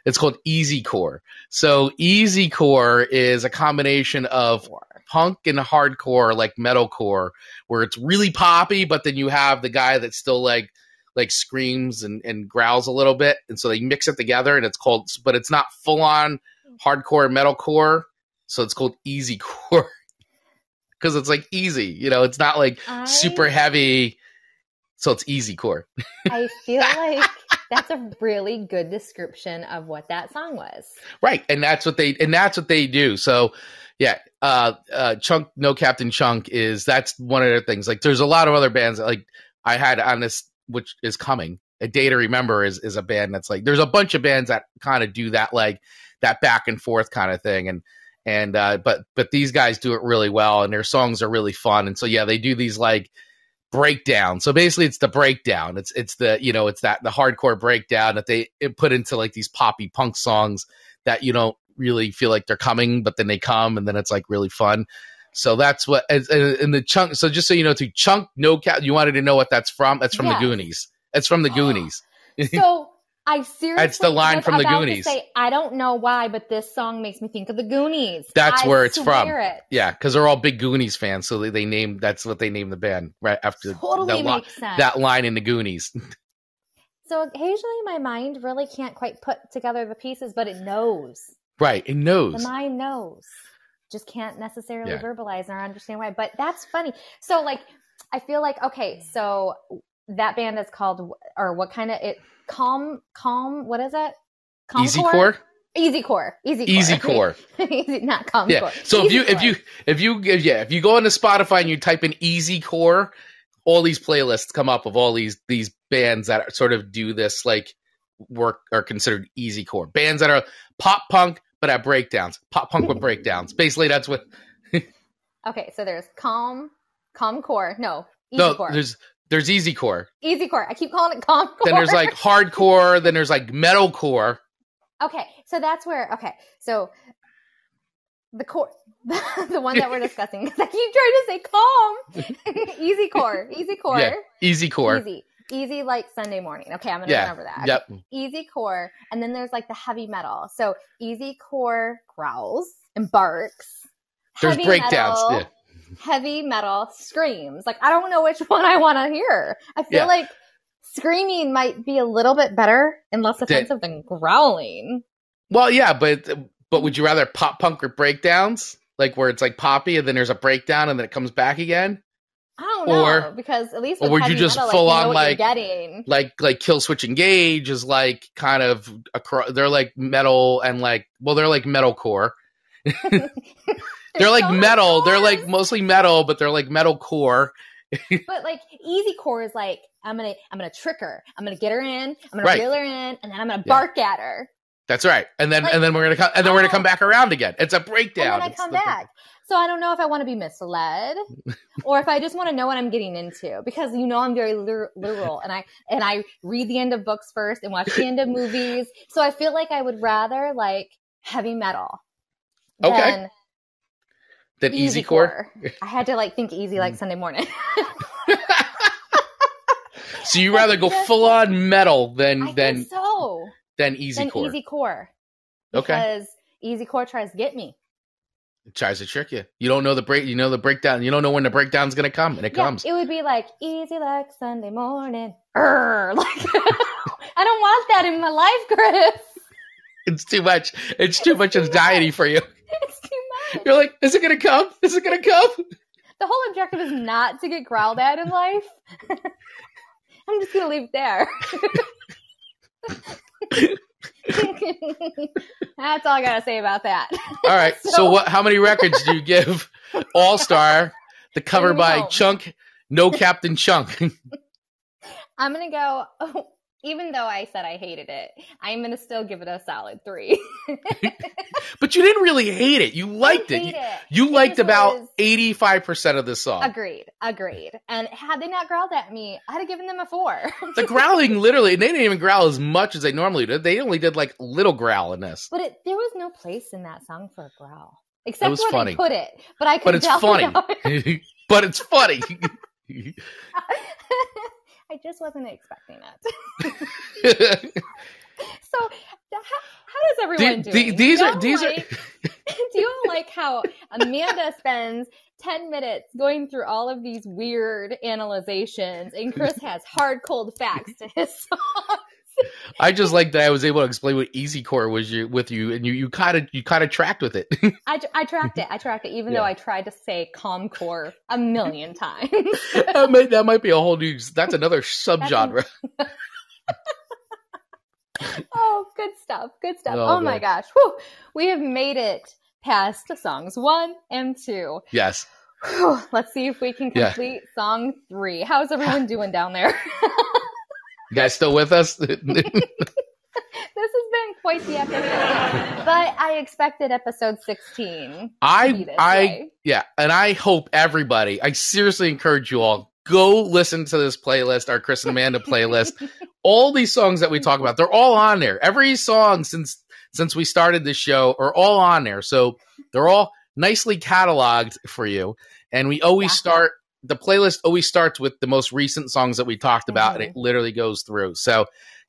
it's called easycore. So easycore is a combination of punk and hardcore, like metalcore, where it's really poppy, but then you have the guy that still like like screams and, and growls a little bit, and so they mix it together, and it's called, but it's not full on hardcore metalcore. So it's called easy core because it's like easy, you know, it's not like I... super heavy. So it's easy core. I feel like that's a really good description of what that song was. Right. And that's what they, and that's what they do. So yeah. Uh, uh, Chunk, no Captain Chunk is, that's one of their things. Like there's a lot of other bands that, like I had on this, which is coming. A Day to Remember is, is a band that's like, there's a bunch of bands that kind of do that, like that back and forth kind of thing. And, and, uh, but, but these guys do it really well and their songs are really fun. And so, yeah, they do these like, breakdown. So basically it's the breakdown. It's it's the, you know, it's that the hardcore breakdown that they put into like these poppy punk songs that you don't really feel like they're coming, but then they come and then it's like really fun. So that's what, and, and the Chunk, so just so you know, to Chunk, no Cap, you wanted to know what that's from? That's from yes. the Goonies. That's from the Goonies. So I seriously that's the line from the Goonies. Say, I don't know why, but this song makes me think of the Goonies. That's I where it's from. It. Yeah, because they're all big Goonies fans, so they, they named that's what they named the band right after totally that, makes sense. That line in the Goonies. So occasionally, my mind really can't quite put together the pieces, but it knows. Right, it knows. The mind knows, just can't necessarily yeah. verbalize or understand why. But that's funny. So like, I feel like okay, so. That band is called, or what kind of it? Calm, calm. What is it? Calm Easy core? core. Easy core. Easy core. Easy core. Easy, not calm yeah. core. So Easy if you, core. if you, if you, yeah, if you go into Spotify and you type in Easy Core, all these playlists come up of all these these bands that are, sort of do this like work are considered Easy Core bands that are pop punk but at breakdowns. Pop punk with breakdowns. Basically, that's what. Okay, so there's calm, calm core. No, easy no, core. There's. There's easy core. Easy core. I keep calling it calm core. Then there's like hardcore. Then there's like metal core. Okay. So that's where, okay. So the core, the, the one that we're discussing, because I keep trying to say calm. Easy core. Easy core. Yeah, easy core. Easy. Easy like Sunday morning. Okay. I'm going to yeah, remember that. Yep. Okay, easy core. And then there's like the heavy metal. So easy core growls and barks. There's heavy breakdowns. Metal, yeah. Heavy metal screams. Like, I don't know which one I want to hear. I feel yeah. like screaming might be a little bit better and less offensive than growling. Well, yeah, but but would you rather pop punk or breakdowns? Like where it's like poppy and then there's a breakdown and then it comes back again? I don't or, know because at least with or would heavy you just metal, full like, on you know like getting like like Kill Switch Engage is like kind of across. They're like metal and like well they're like metalcore. They're like so metal. They're like mostly metal, but they're like metal core. But like easy core is like I'm gonna I'm gonna trick her. I'm gonna get her in. I'm gonna right. reel her in, and then I'm gonna yeah. bark at her. That's right. And then like, and then we're gonna come and then we're gonna come back around again. It's a breakdown. And then I come the, back. So I don't know if I want to be misled, or if I just want to know what I'm getting into because you know I'm very literal, and I and I read the end of books first and watch the end of movies. So I feel like I would rather like heavy metal. Than okay. That easy, easy core? core. I had to like think easy like Sunday morning. So you rather go full on metal than I than think so than easy than core. Easy core. Because okay. easy core tries to get me. It tries to trick you. You don't know the break. You know the breakdown. You don't know when the breakdown's gonna come, and it yeah, comes. It would be like easy like Sunday morning. Urgh. Like I don't want that in my life, Chris. It's too much. It's too it's much too anxiety much. For you. It's too much. You're like, is it going to come? Is it going to come? The whole objective is not to get growled at in life. I'm just going to leave it there. That's all I got to say about that. All right. so, so what? How many records do you give All-Star, the cover by Chunk, no Captain Chunk? I'm going to go... Oh. Even though I said I hated it, I'm going to still give it a solid three. But you didn't really hate it. You liked it. it. You, you it liked about eighty-five percent of the song. Agreed. Agreed. And had they not growled at me, I'd have given them a four. The growling literally, they didn't even growl as much as they normally did. They only did like little growl in this. But it, there was no place in that song for a growl. Except for where they put it. But I could tell it. But it's funny. But it's funny. I just wasn't expecting it. So, how, how does everyone the, do? The, these are these like, are. Do you like how Amanda spends ten minutes going through all of these weird analyzations, and Chris has hard, cold facts to his songs? I just like that I was able to explain what easy core was you, with you, and you you kind of you kind of tracked with it. I, I tracked it. I tracked it, even yeah. though I tried to say calm core a million times. that, might, that might be a whole new. That's another subgenre. That's an... oh, good stuff. Good stuff. Oh, oh my gosh, whew. We have made it past songs one and two. Yes. Whew. Let's see if we can complete yeah. song three. How's everyone doing down there? You guys still with us? This has been quite the episode, but I expected episode sixteen. I, I, way. yeah, and I hope everybody. I seriously encourage you all, go listen to this playlist, our Chris and Amanda playlist. All these songs that we talk about, they're all on there. Every song since since we started this show are all on there, so they're all nicely cataloged for you. And we always exactly. start. The playlist always starts with the most recent songs that we talked about, mm-hmm. and it literally goes through. So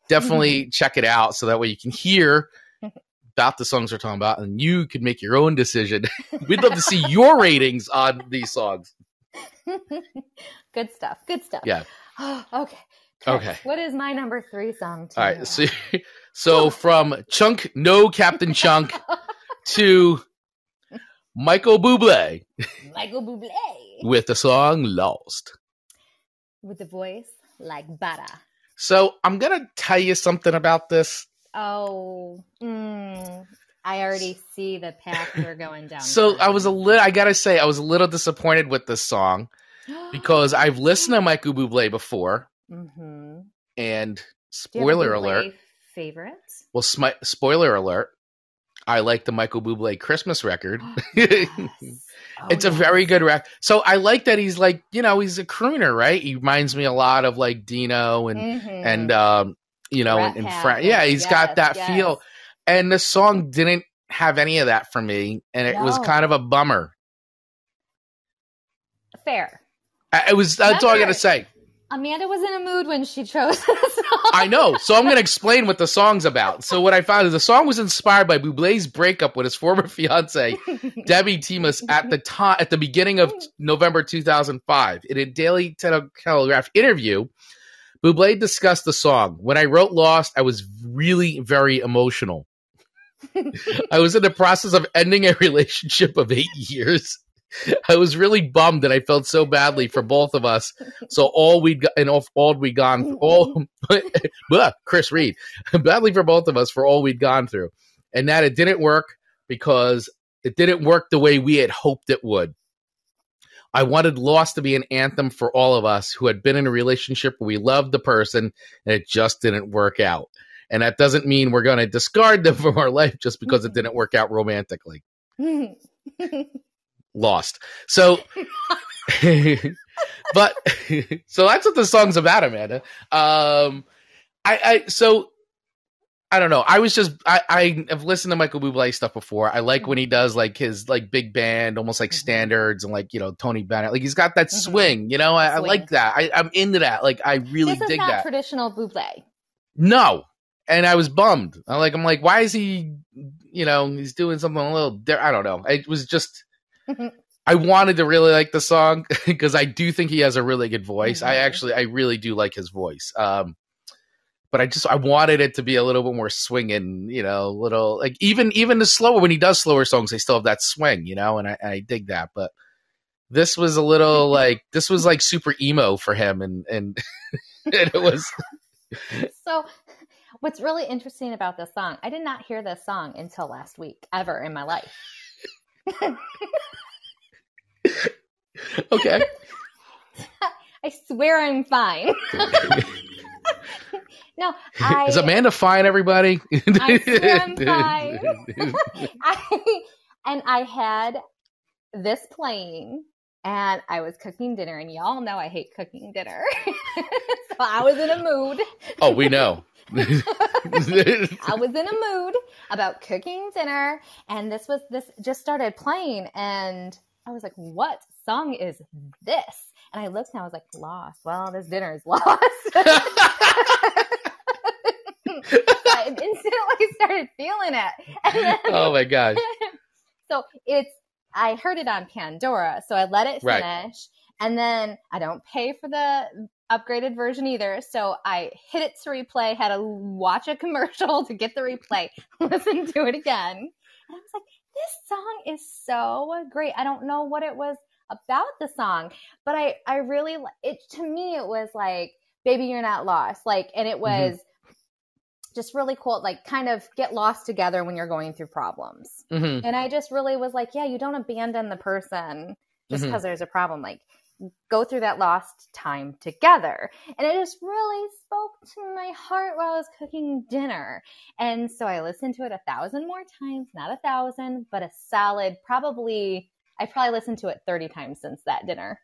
definitely mm-hmm. check it out so that way you can hear about the songs we're talking about, and you can make your own decision. We'd love to see your ratings on these songs. Good stuff. Good stuff. Yeah. Oh, okay. Okay. What is my number three song? All right. So, so from Chunk! No, Captain Chunk! to Michael Bublé. Michael Bublé. With the song Lost. With a voice like butter. So I'm going to tell you something about this. Oh, mm, I already see the path we're going down. So down. I was a little, I got to say, I was a little disappointed with this song because I've listened to Michael Bublé before. Mm-hmm. And spoiler alert. Favorites? Well, smi- spoiler alert. I like the Michael Bublé Christmas record. Yes. Oh, it's yes. a very good record. So I like that he's like, you know, he's a crooner, right? He reminds me a lot of like Dino and, mm-hmm. and um, you know, Rat and, and Frank. Yeah, he's yes, got that yes. feel. And the song didn't have any of that for me. And it no. was kind of a bummer. Fair. I, it was, that's Never. all I got to say. Amanda was in a mood when she chose this song. I know. So I'm going to explain what the song's about. So what I found is the song was inspired by Bublé's breakup with his former fiancée, Debbie Timas, at the time, to- at the beginning of November two thousand five. In a Daily Telegraph interview, Bublé discussed the song. When I wrote Lost, I was really very emotional. I was in the process of ending a relationship of eight years. I was really bummed that I felt so badly for both of us. So all we'd got and all, all we'd gone through, all Chris Reed, badly for both of us for all we'd gone through, and that it didn't work because it didn't work the way we had hoped it would. I wanted Lost to be an anthem for all of us who had been in a relationship where we loved the person and it just didn't work out. And that doesn't mean we're going to discard them from our life just because it didn't work out romantically. Lost. So, but so that's what the song's about, Amanda. Um, I, I, so I don't know. I was just, I, I have listened to Michael Bublé stuff before. I like when he does like his like big band, almost like mm-hmm. standards and like, you know, Tony Bennett, like he's got that mm-hmm. swing, you know, I, I like that. I, I'm into that. Like, I really this is dig not that traditional Bublé. No. And I was bummed. I like, I'm like, why is he, you know, he's doing something a little different. I don't know. It was just, I wanted to really like the song because I do think he has a really good voice. Mm-hmm. I actually, I really do like his voice. Um, but I just, I wanted it to be a little bit more swinging, you know, little, like even, even the slower, when he does slower songs, they still have that swing, you know, and I, I dig that. But this was a little like, this was like super emo for him. And, and, and it was. So what's really interesting about this song, I did not hear this song until last week, ever in my life. Okay. I swear I'm fine. No, I, is Amanda fine, everybody? I swear I'm fine. I, and I had this playing, and I was cooking dinner, and y'all know I hate cooking dinner, so I was in a mood. Oh, we know. I was in a mood about cooking dinner, and this was this just started playing, and I was like, what song is this? And I looked and I was like, Lost. Well, this dinner is lost. I instantly started feeling it. And then, oh my gosh. So it's I heard it on Pandora, so I let it finish. Right. And then I don't pay for the upgraded version either. So I hit it to replay, had to watch a commercial to get the replay, listen to it again. And I was like, this song is so great. I don't know what it was about the song, but I, I really, it to me, it was like, Baby, You're Not Lost. Like, and it was mm-hmm. just really cool. Like, kind of get lost together when you're going through problems. Mm-hmm. And I just really was like, yeah, you don't abandon the person just because mm-hmm. there's a problem. Like, go through that lost time together. And it just really spoke to my heart while I was cooking dinner. And so I listened to it a thousand more times, not a thousand, but a solid, probably, I probably listened to it thirty times since that dinner.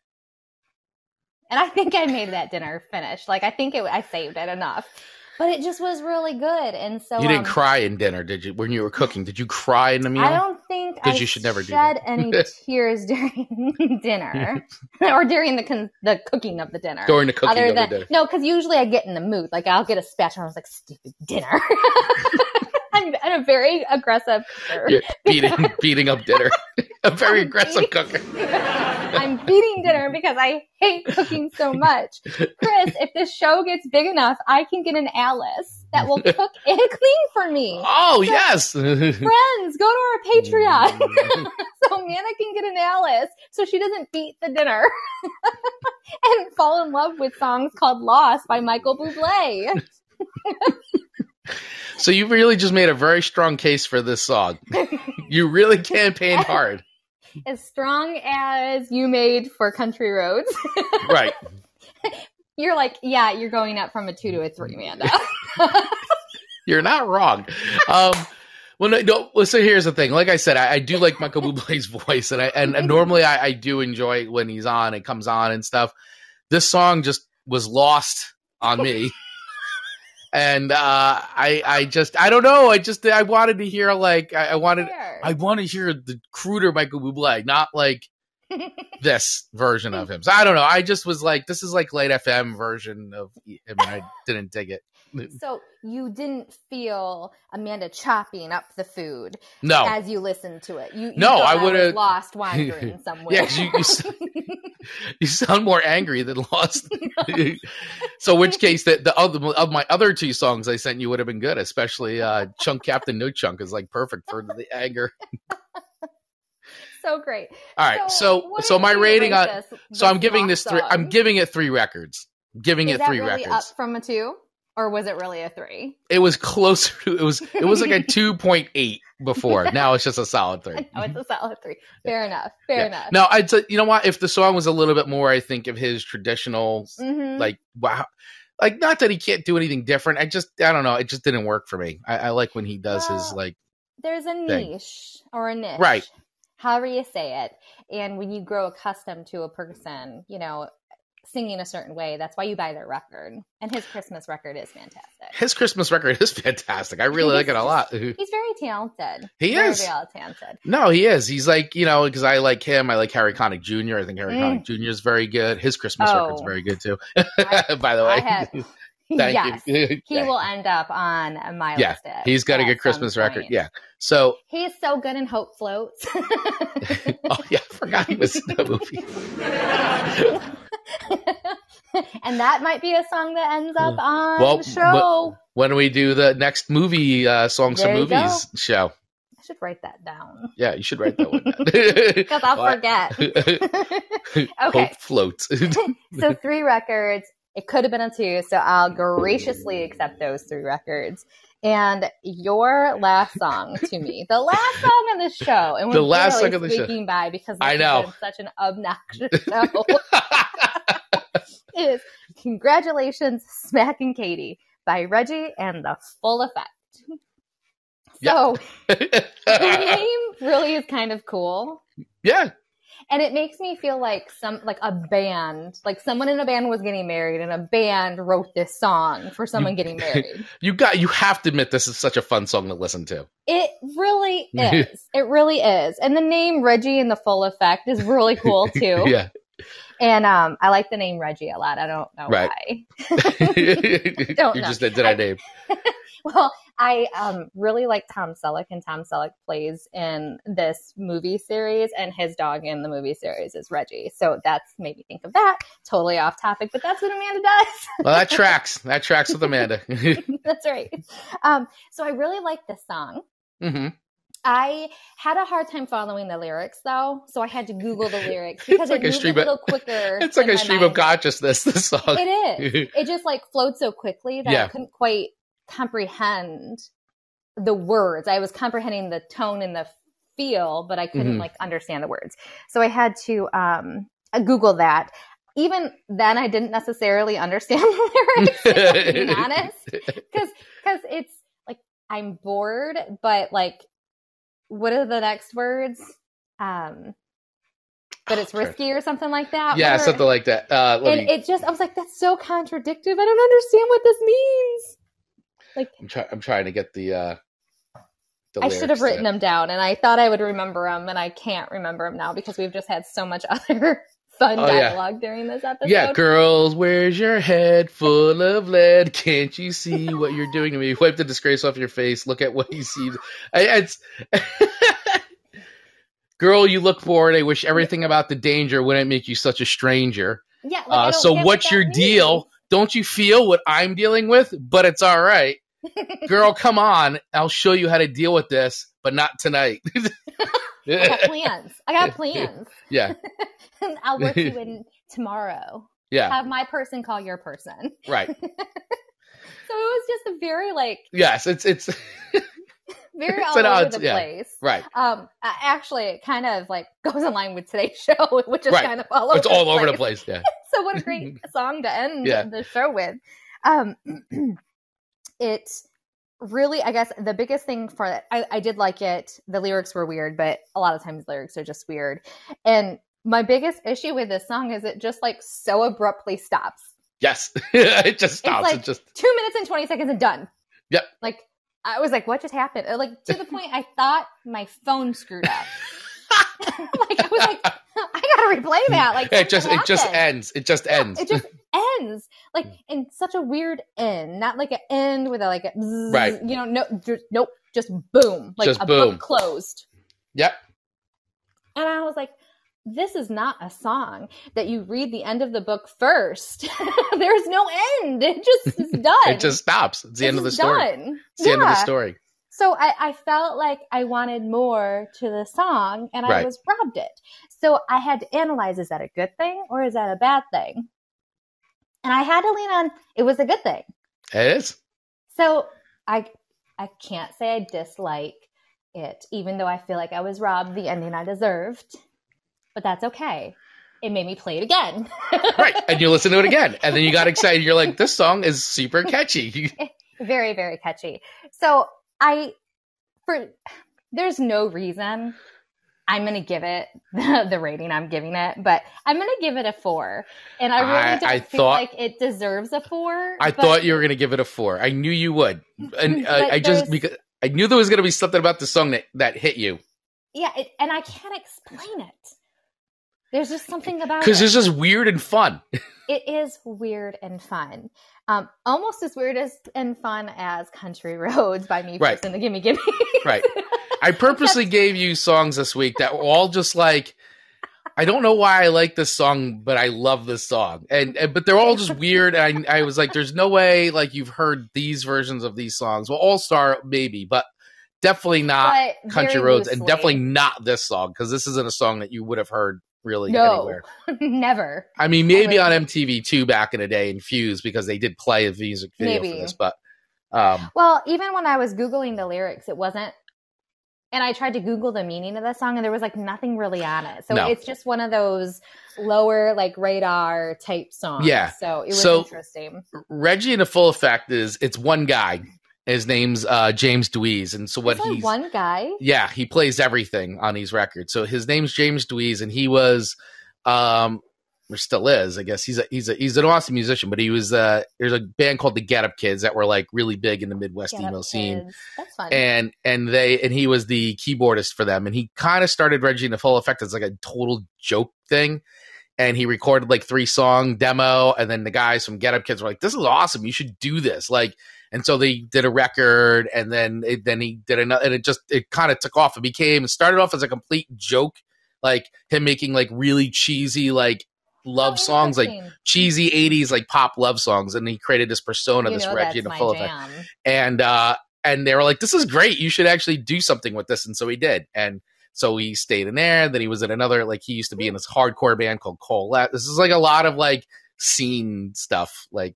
And I think I made that dinner finish. Like, I think it, I saved it enough, but it just was really good. And so you didn't um, cry in dinner, did you? When you were cooking, did you cry in the meal? I don't think I you should never shed do any tears during dinner or during the con- the cooking of the dinner. During the cooking Other of than, the dinner. No, because usually I get in the mood. Like, I'll get a spatula and I was like, stupid dinner. I'm, I'm a very aggressive cooker. You're beating, beating up dinner. A very I'm aggressive beating, cooker. I'm beating dinner because I hate cooking so much. Chris, if this show gets big enough, I can get an Alice that will cook and clean for me. Oh, so, yes. Friends, go to our Patreon. So Amanda can get an Alice so she doesn't beat the dinner and fall in love with songs called Lost by Michael Bublé. So you really just made a very strong case for this song. You really campaigned hard. As strong as you made for Country Roads. Right. You're like, yeah, you're going up from a two to a three, Amanda. You're not wrong. Um, well, no, no, so here's the thing. Like I said, I, I do like Michael Bublé's voice, and I, and, and normally I, I do enjoy when he's on and comes on and stuff. This song just was lost on me. And uh, I, I just, I don't know. I just, I wanted to hear like, I, I wanted, Fair. I want to hear the cruder Michael Bublé, not like this version of him. So I don't know. I just was like, this is like late F M version of him, and I didn't dig it. So you didn't feel Amanda chopping up the food no. as you listened to it. You, you no, I would have lost wandering somewhere. Yeah, you, you, sound, you sound more angry than lost. No. So, which case that the other of my other two songs I sent you would have been good, especially uh, "Chunk Captain No Chunk" is like perfect for the anger. So great. All right, so so, so my rating on this, so I'm giving this three. Song. I'm giving it three records. I'm giving is it that three really records up from a two. Or was it really a three? It was closer to, it was, it was like a two point eight before. Now it's just a solid three. Now it's a solid three. Fair yeah. enough. Fair yeah. enough. No, I'd say, you know what? If the song was a little bit more, I think of his traditional, mm-hmm. like, wow. Like, not that he can't do anything different. I just, I don't know. It just didn't work for me. I, I like when he does well, his like. There's a thing. niche or a niche. Right. However you say it. And when you grow accustomed to a person, you know, singing a certain way, that's why you buy their record. And his Christmas record is fantastic. His Christmas record is fantastic. I really like it a lot. He's very talented. He very, is. Very talented. No, he is. He's like, you know, because I like him. I like Harry Connick Junior I think Harry mm. Connick Junior is very good. His Christmas oh. record's very good too. I, By the way. I have, thank yes. you. He will end up on my yeah, list. Yeah. He's got a good Christmas point. record. Yeah. So he's so good in Hope Floats. Oh yeah, I forgot he was in that movie. And that might be a song that ends up on well, the show. When we do the next movie, uh, Songs there and Movies go. show. I should write that down. Yeah, you should write that one down. Because I'll forget. Okay. Hope floats. So three records. It could have been a two, so I'll graciously accept those three records. And your last song to me, the last song of the show. And we're the last really song of the show. By because I know. Such an obnoxious show. Is Congratulations, Smack and Katie by Reggie and the Full Effect. So yep. The name really is kind of cool. Yeah. And it makes me feel like some like a band, like someone in a band was getting married and a band wrote this song for someone you, getting married. You got you have to admit this is such a fun song to listen to. It really is. It really is. And the name Reggie and the Full Effect is really cool too. Yeah. And um, I like the name Reggie a lot. I don't know right. why. don't You're know. just a dead I, name. Well, I um, really like Tom Selleck, and Tom Selleck plays in this movie series, and his dog in the movie series is Reggie. So that's made me think of that. Totally off topic, but that's what Amanda does. Well, that tracks. That tracks with Amanda. That's right. Um, so I really like this song. Mm-hmm. I had a hard time following the lyrics, though, so I had to Google the lyrics because like it moved a, a little of, quicker. It's like a stream mind. of consciousness, this song. It is. It just, like, flowed so quickly that yeah. I couldn't quite comprehend the words. I was comprehending the tone and the feel, but I couldn't, mm-hmm. like, understand the words. So I had to um, Google that. Even then, I didn't necessarily understand the lyrics, to be honest, because it's, like, I'm bored, but, like, what are the next words? Um, but it's risky or something like that. Yeah, or, something like that. Uh, let and me... it just, I was like, that's so contradictive. I don't understand what this means. Like, I'm, try- I'm trying to get the. Uh, the I should have written there. them down, and I thought I would remember them, and I can't remember them now because we've just had so much other fun oh, dialogue yeah. during this episode. Yeah, girls, where's your head full of lead? Can't you see what you're doing to me? Wipe the disgrace off your face. Look at what you see. I, it's girl, you look bored. I wish everything about the danger wouldn't make you such a stranger. Yeah. Like, uh, so what's what your means. deal? Don't you feel what I'm dealing with? But it's all right. Girl, come on. I'll show you how to deal with this, but not tonight. I got plans. I got plans. Yeah. I'll work you in tomorrow. Yeah. Have my person call your person. Right. So it was just a very like. Yes, it's it's very it's all an, over the yeah, place. Right. Um. Actually, it kind of like goes in line with today's show, which is right. kind of all over. It's the all place. over the place. Yeah. So what a great song to end yeah. the show with. Um. It. Really, I guess the biggest thing for that, I, I did like it. The lyrics were weird, but a lot of times lyrics are just weird. And my biggest issue with this song is it just like so abruptly stops. Yes, it just stops. It's like it just two minutes and twenty seconds and done. Yep. Like I was like, what just happened? Like to the point, I thought my phone screwed up. Like I was like, I gotta replay that. Like it just, happened. it just ends. It just yeah, ends. It just. ends like in such a weird end, not like an end with a like a bzzz, right you know no just, nope just boom like just a boom. book closed. Yep. And I was like, this is not a song that you read the end of the book first. There's no end. It just is done. It just stops. It's the it's end of the story done. It's the yeah. end of the story. So I, I felt like I wanted more to the song, and right. I was robbed it. So I had to analyze, is that a good thing or is that a bad thing? And I had to lean on, it was a good thing. It is. So I I can't say I dislike it, even though I feel like I was robbed the ending I deserved. But that's okay. It made me play it again. Right. And you listen to it again. And then you got excited. You're like, this song is super catchy. Very, very catchy. So I, for there's no reason I'm going to give it the, the rating I'm giving it, but I'm going to give it a four. And I really don't I, I feel thought, like it deserves a four. I but, thought you were going to give it a four. I knew you would. And uh, I just, because I knew there was going to be something about the song that, that hit you. Yeah. It, and I can't explain it. There's just something about it. Because it's just weird and fun. It is weird and fun. Um, almost as weird as and fun as Country Roads by Me First right. and the Gimme Gimmes. Right. I purposely gave you songs this week that were all just like, I don't know why I like this song, but I love this song. And, and but they're all just weird. And I, I was like, there's no way like you've heard these versions of these songs. Well, All Star maybe, but definitely not but Country Roads loosely. And definitely not this song, because this isn't a song that you would have heard really no, anywhere. Never. I mean, maybe never. On M T V two back in the day and Fuse, because they did play a music video maybe. for this. But um, well, even when I was Googling the lyrics, it wasn't. And I tried to Google the meaning of the song, and there was like nothing really on it. So no. It's just one of those lower like radar type songs. Yeah. So it was so, interesting. Reggie and the Full Effect is it's one guy. His name's uh, James Deweese. And so what he's one guy. Yeah. He plays everything on these records. So his name's James Deweese, and he was um, or still is, I guess he's a, he's a, he's an awesome musician, but he was uh, there's a band called the Get Up Kids that were like really big in the Midwest Get emo scene. That's fun. And and they and he was the keyboardist for them, and he kind of started Reggie and the Full Effect as like a total joke thing, and he recorded like three song demo, and then the guys from Get Up Kids were like, "This is awesome! You should do this!" Like, And so they did a record, and then it, then he did another, and it just it kind of took off. It became it started off as a complete joke, like him making like really cheesy like love oh, songs, like cheesy eighties like pop love songs, and he created this persona, you this Reggie and the Full Effect, and uh, and they were like, "This is great. You should actually do something with this." And so he did, and so he stayed in there. Then he was in another, like he used to be in this hardcore band called Coal. This is like a lot of like scene stuff, like.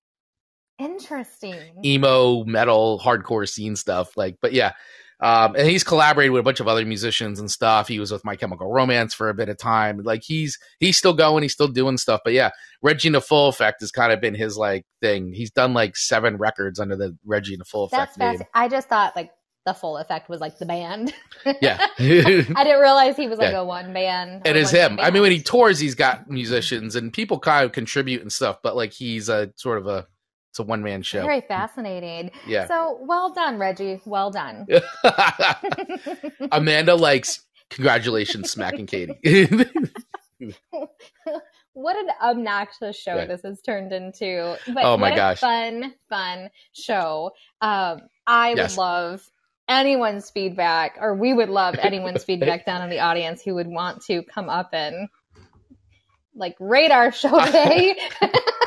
Interesting. Emo, metal, hardcore scene stuff. Like, but yeah. Um, and he's collaborated with a bunch of other musicians and stuff. He was with My Chemical Romance for a bit of time. Like he's, he's still going, he's still doing stuff, but yeah, Reggie and the Full Effect has kind of been his like thing. He's done like seven records under the Reggie and the Full Effect. That's name. I just thought like the Full Effect was like the band. Yeah. I didn't realize he was like yeah. a one man. It is him. Band. I mean, when he tours, he's got musicians and people kind of contribute and stuff, but like he's a sort of a, it's a one-man show. Very fascinating. Yeah. So, well done, Reggie. Well done. Amanda likes congratulations, smacking Katie. What an obnoxious show yeah. this has turned into. But oh, my what gosh. A fun, fun show. Um, I yes. would love anyone's feedback, or we would love anyone's feedback down in the audience who would want to come up and, like, rate our show today.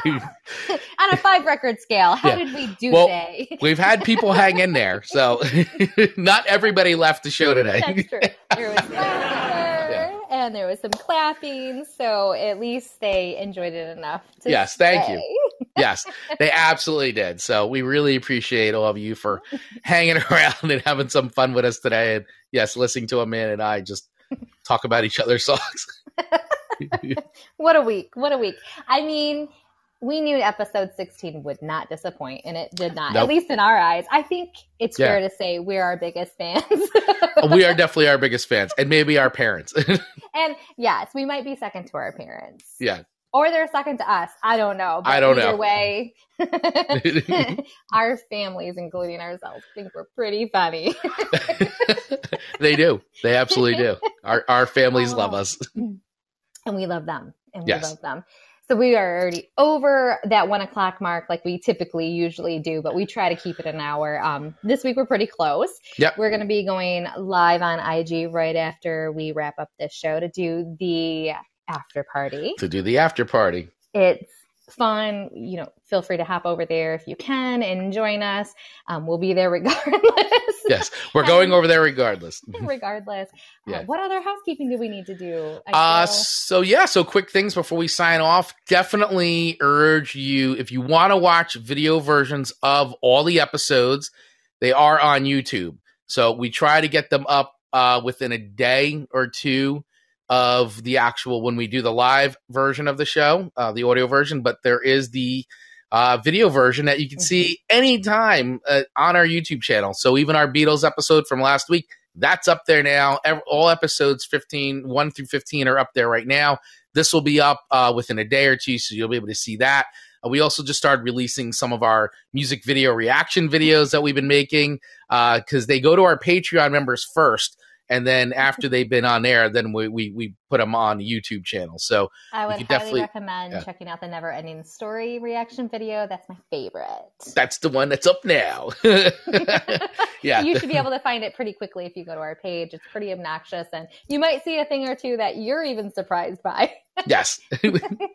On a five record scale, how yeah. did we do well, today? We've had people hang in there, so not everybody left the show today. That's true. There was laughter yeah. and there was some clapping, so at least they enjoyed it enough to yes, stay. Thank you. Yes, they absolutely did. So we really appreciate all of you for hanging around and having some fun with us today. And yes, listening to Amanda and I just talk about each other's songs. What a week. What a week. I mean, we knew episode sixteen would not disappoint, and it did not, nope. at least in our eyes. I think it's yeah. fair to say we're our biggest fans. We are definitely our biggest fans, and maybe our parents. And yes, we might be second to our parents. Yeah. Or they're second to us. I don't know. But I don't either know. Either way, our families, including ourselves, think we're pretty funny. They do. They absolutely do. Our, our families oh. love us. And we love them. And yes. we love them. So we are already over that one o'clock mark like we typically usually do, but we try to keep it an hour. Um, this week we're pretty close. Yep. We're going to be going live on I G right after we wrap up this show to do the after party. To do the after party. It's fun. You know, feel free to hop over there if you can and join us. Um, we'll be there regardless. Yes, we're going over there regardless. Regardless. Yeah. Uh, what other housekeeping do we need to do? Uh, so yeah, so quick things before we sign off. Definitely urge you, if you want to watch video versions of all the episodes, they are on YouTube. So we try to get them up uh, within a day or two of the actual, when we do the live version of the show, uh, the audio version, but there is the uh, video version that you can see anytime uh, on our YouTube channel. So even our Beatles episode from last week, that's up there now. All episodes fifteen, one through fifteen are up there right now. This will be up uh, within a day or two, so you'll be able to see that. Uh, we also just started releasing some of our music video reaction videos that we've been making because uh, they go to our Patreon members first. And then after they've been on air, then we, we, we put them on the YouTube channel. So I would highly recommend yeah. checking out the Never Ending Story reaction video. That's my favorite. That's the one that's up now. Yeah, you should be able to find it pretty quickly if you go to our page. It's pretty obnoxious, and you might see a thing or two that you're even surprised by. Yes,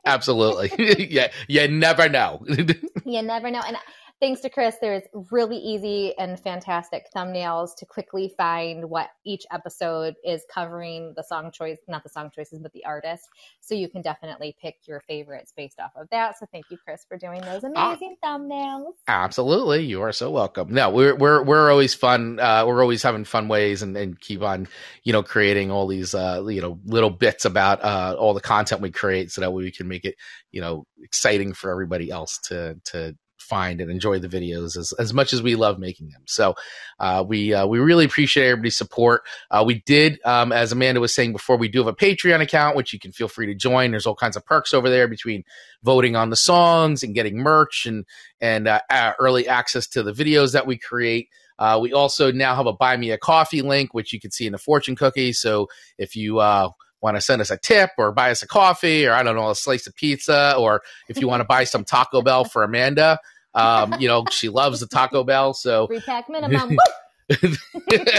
absolutely. Yeah, you never know. You never know, and. Thanks to Chris, there's really easy and fantastic thumbnails to quickly find what each episode is covering, the song choice, not the song choices, but the artist. So you can definitely pick your favorites based off of that. So thank you, Chris, for doing those amazing uh, thumbnails. Absolutely. You are so welcome. No, we're we're we're always fun. Uh, we're always having fun ways and, and keep on, you know, creating all these, uh, you know, little bits about uh, all the content we create so that we can make it, you know, exciting for everybody else to to. Find and enjoy the videos as, as much as we love making them. So uh, we uh, we really appreciate everybody's support. Uh, we did, um, as Amanda was saying before, we do have a Patreon account, which you can feel free to join. There's all kinds of perks over there between voting on the songs and getting merch and, and uh, early access to the videos that we create. Uh, we also now have a Buy Me a Coffee link, which you can see in the fortune cookie. So if you uh, want to send us a tip or buy us a coffee or, I don't know, a slice of pizza, or if you want to buy some Taco Bell for Amanda, Um, you know, she loves the Taco Bell. So three pack minimum.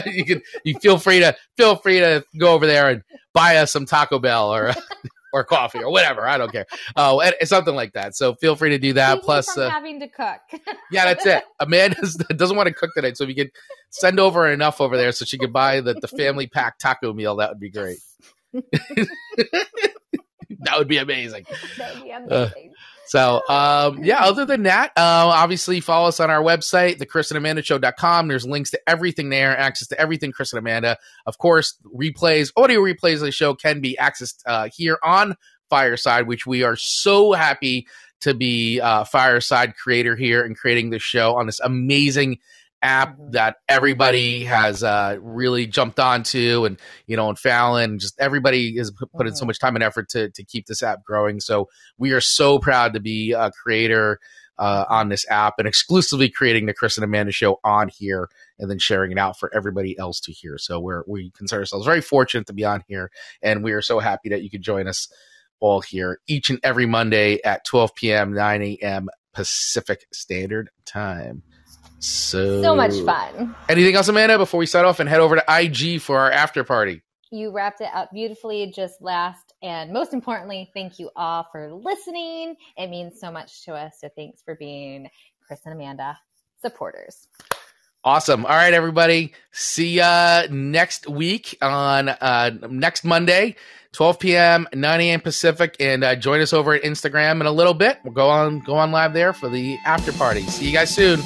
you can you feel free to feel free to go over there and buy us some Taco Bell or or coffee or whatever. I don't care. Oh, uh, something like that. So feel free to do that. Even Plus, uh, having to cook. Yeah, that's it. Amanda doesn't want to cook tonight, so if you could send over enough over there so she could buy the, the family pack taco meal, that would be great. That would be amazing. That'd be amazing. Uh, so, um, yeah, other than that, uh, obviously follow us on our website, the chris and amanda show dot com. There's links to everything there, access to everything Chris and Amanda. Of course, replays, audio replays of the show can be accessed uh, here on Fireside, which we are so happy to be uh, Fireside creator here and creating this show on this amazing app that everybody has uh, really jumped onto, and you know, and Fallon, just everybody has put in so much time and effort to to keep this app growing. So we are so proud to be a creator uh, on this app and exclusively creating the Chris and Amanda Show on here and then sharing it out for everybody else to hear. So we're we consider ourselves very fortunate to be on here, and we are so happy that you could join us all here each and every Monday at twelve p.m., nine a.m. Pacific Standard Time. So, so much fun. Anything else, Amanda, before we sign off and head over to I G for our after party? You wrapped it up beautifully just last. And most importantly, thank you all for listening. It means so much to us. So thanks for being Chris and Amanda supporters. Awesome. All right, everybody. See ya next week on uh, next Monday, twelve p.m., nine a.m. Pacific. And uh, join us over at Instagram in a little bit. We'll go on, go on live there for the after party. See you guys soon.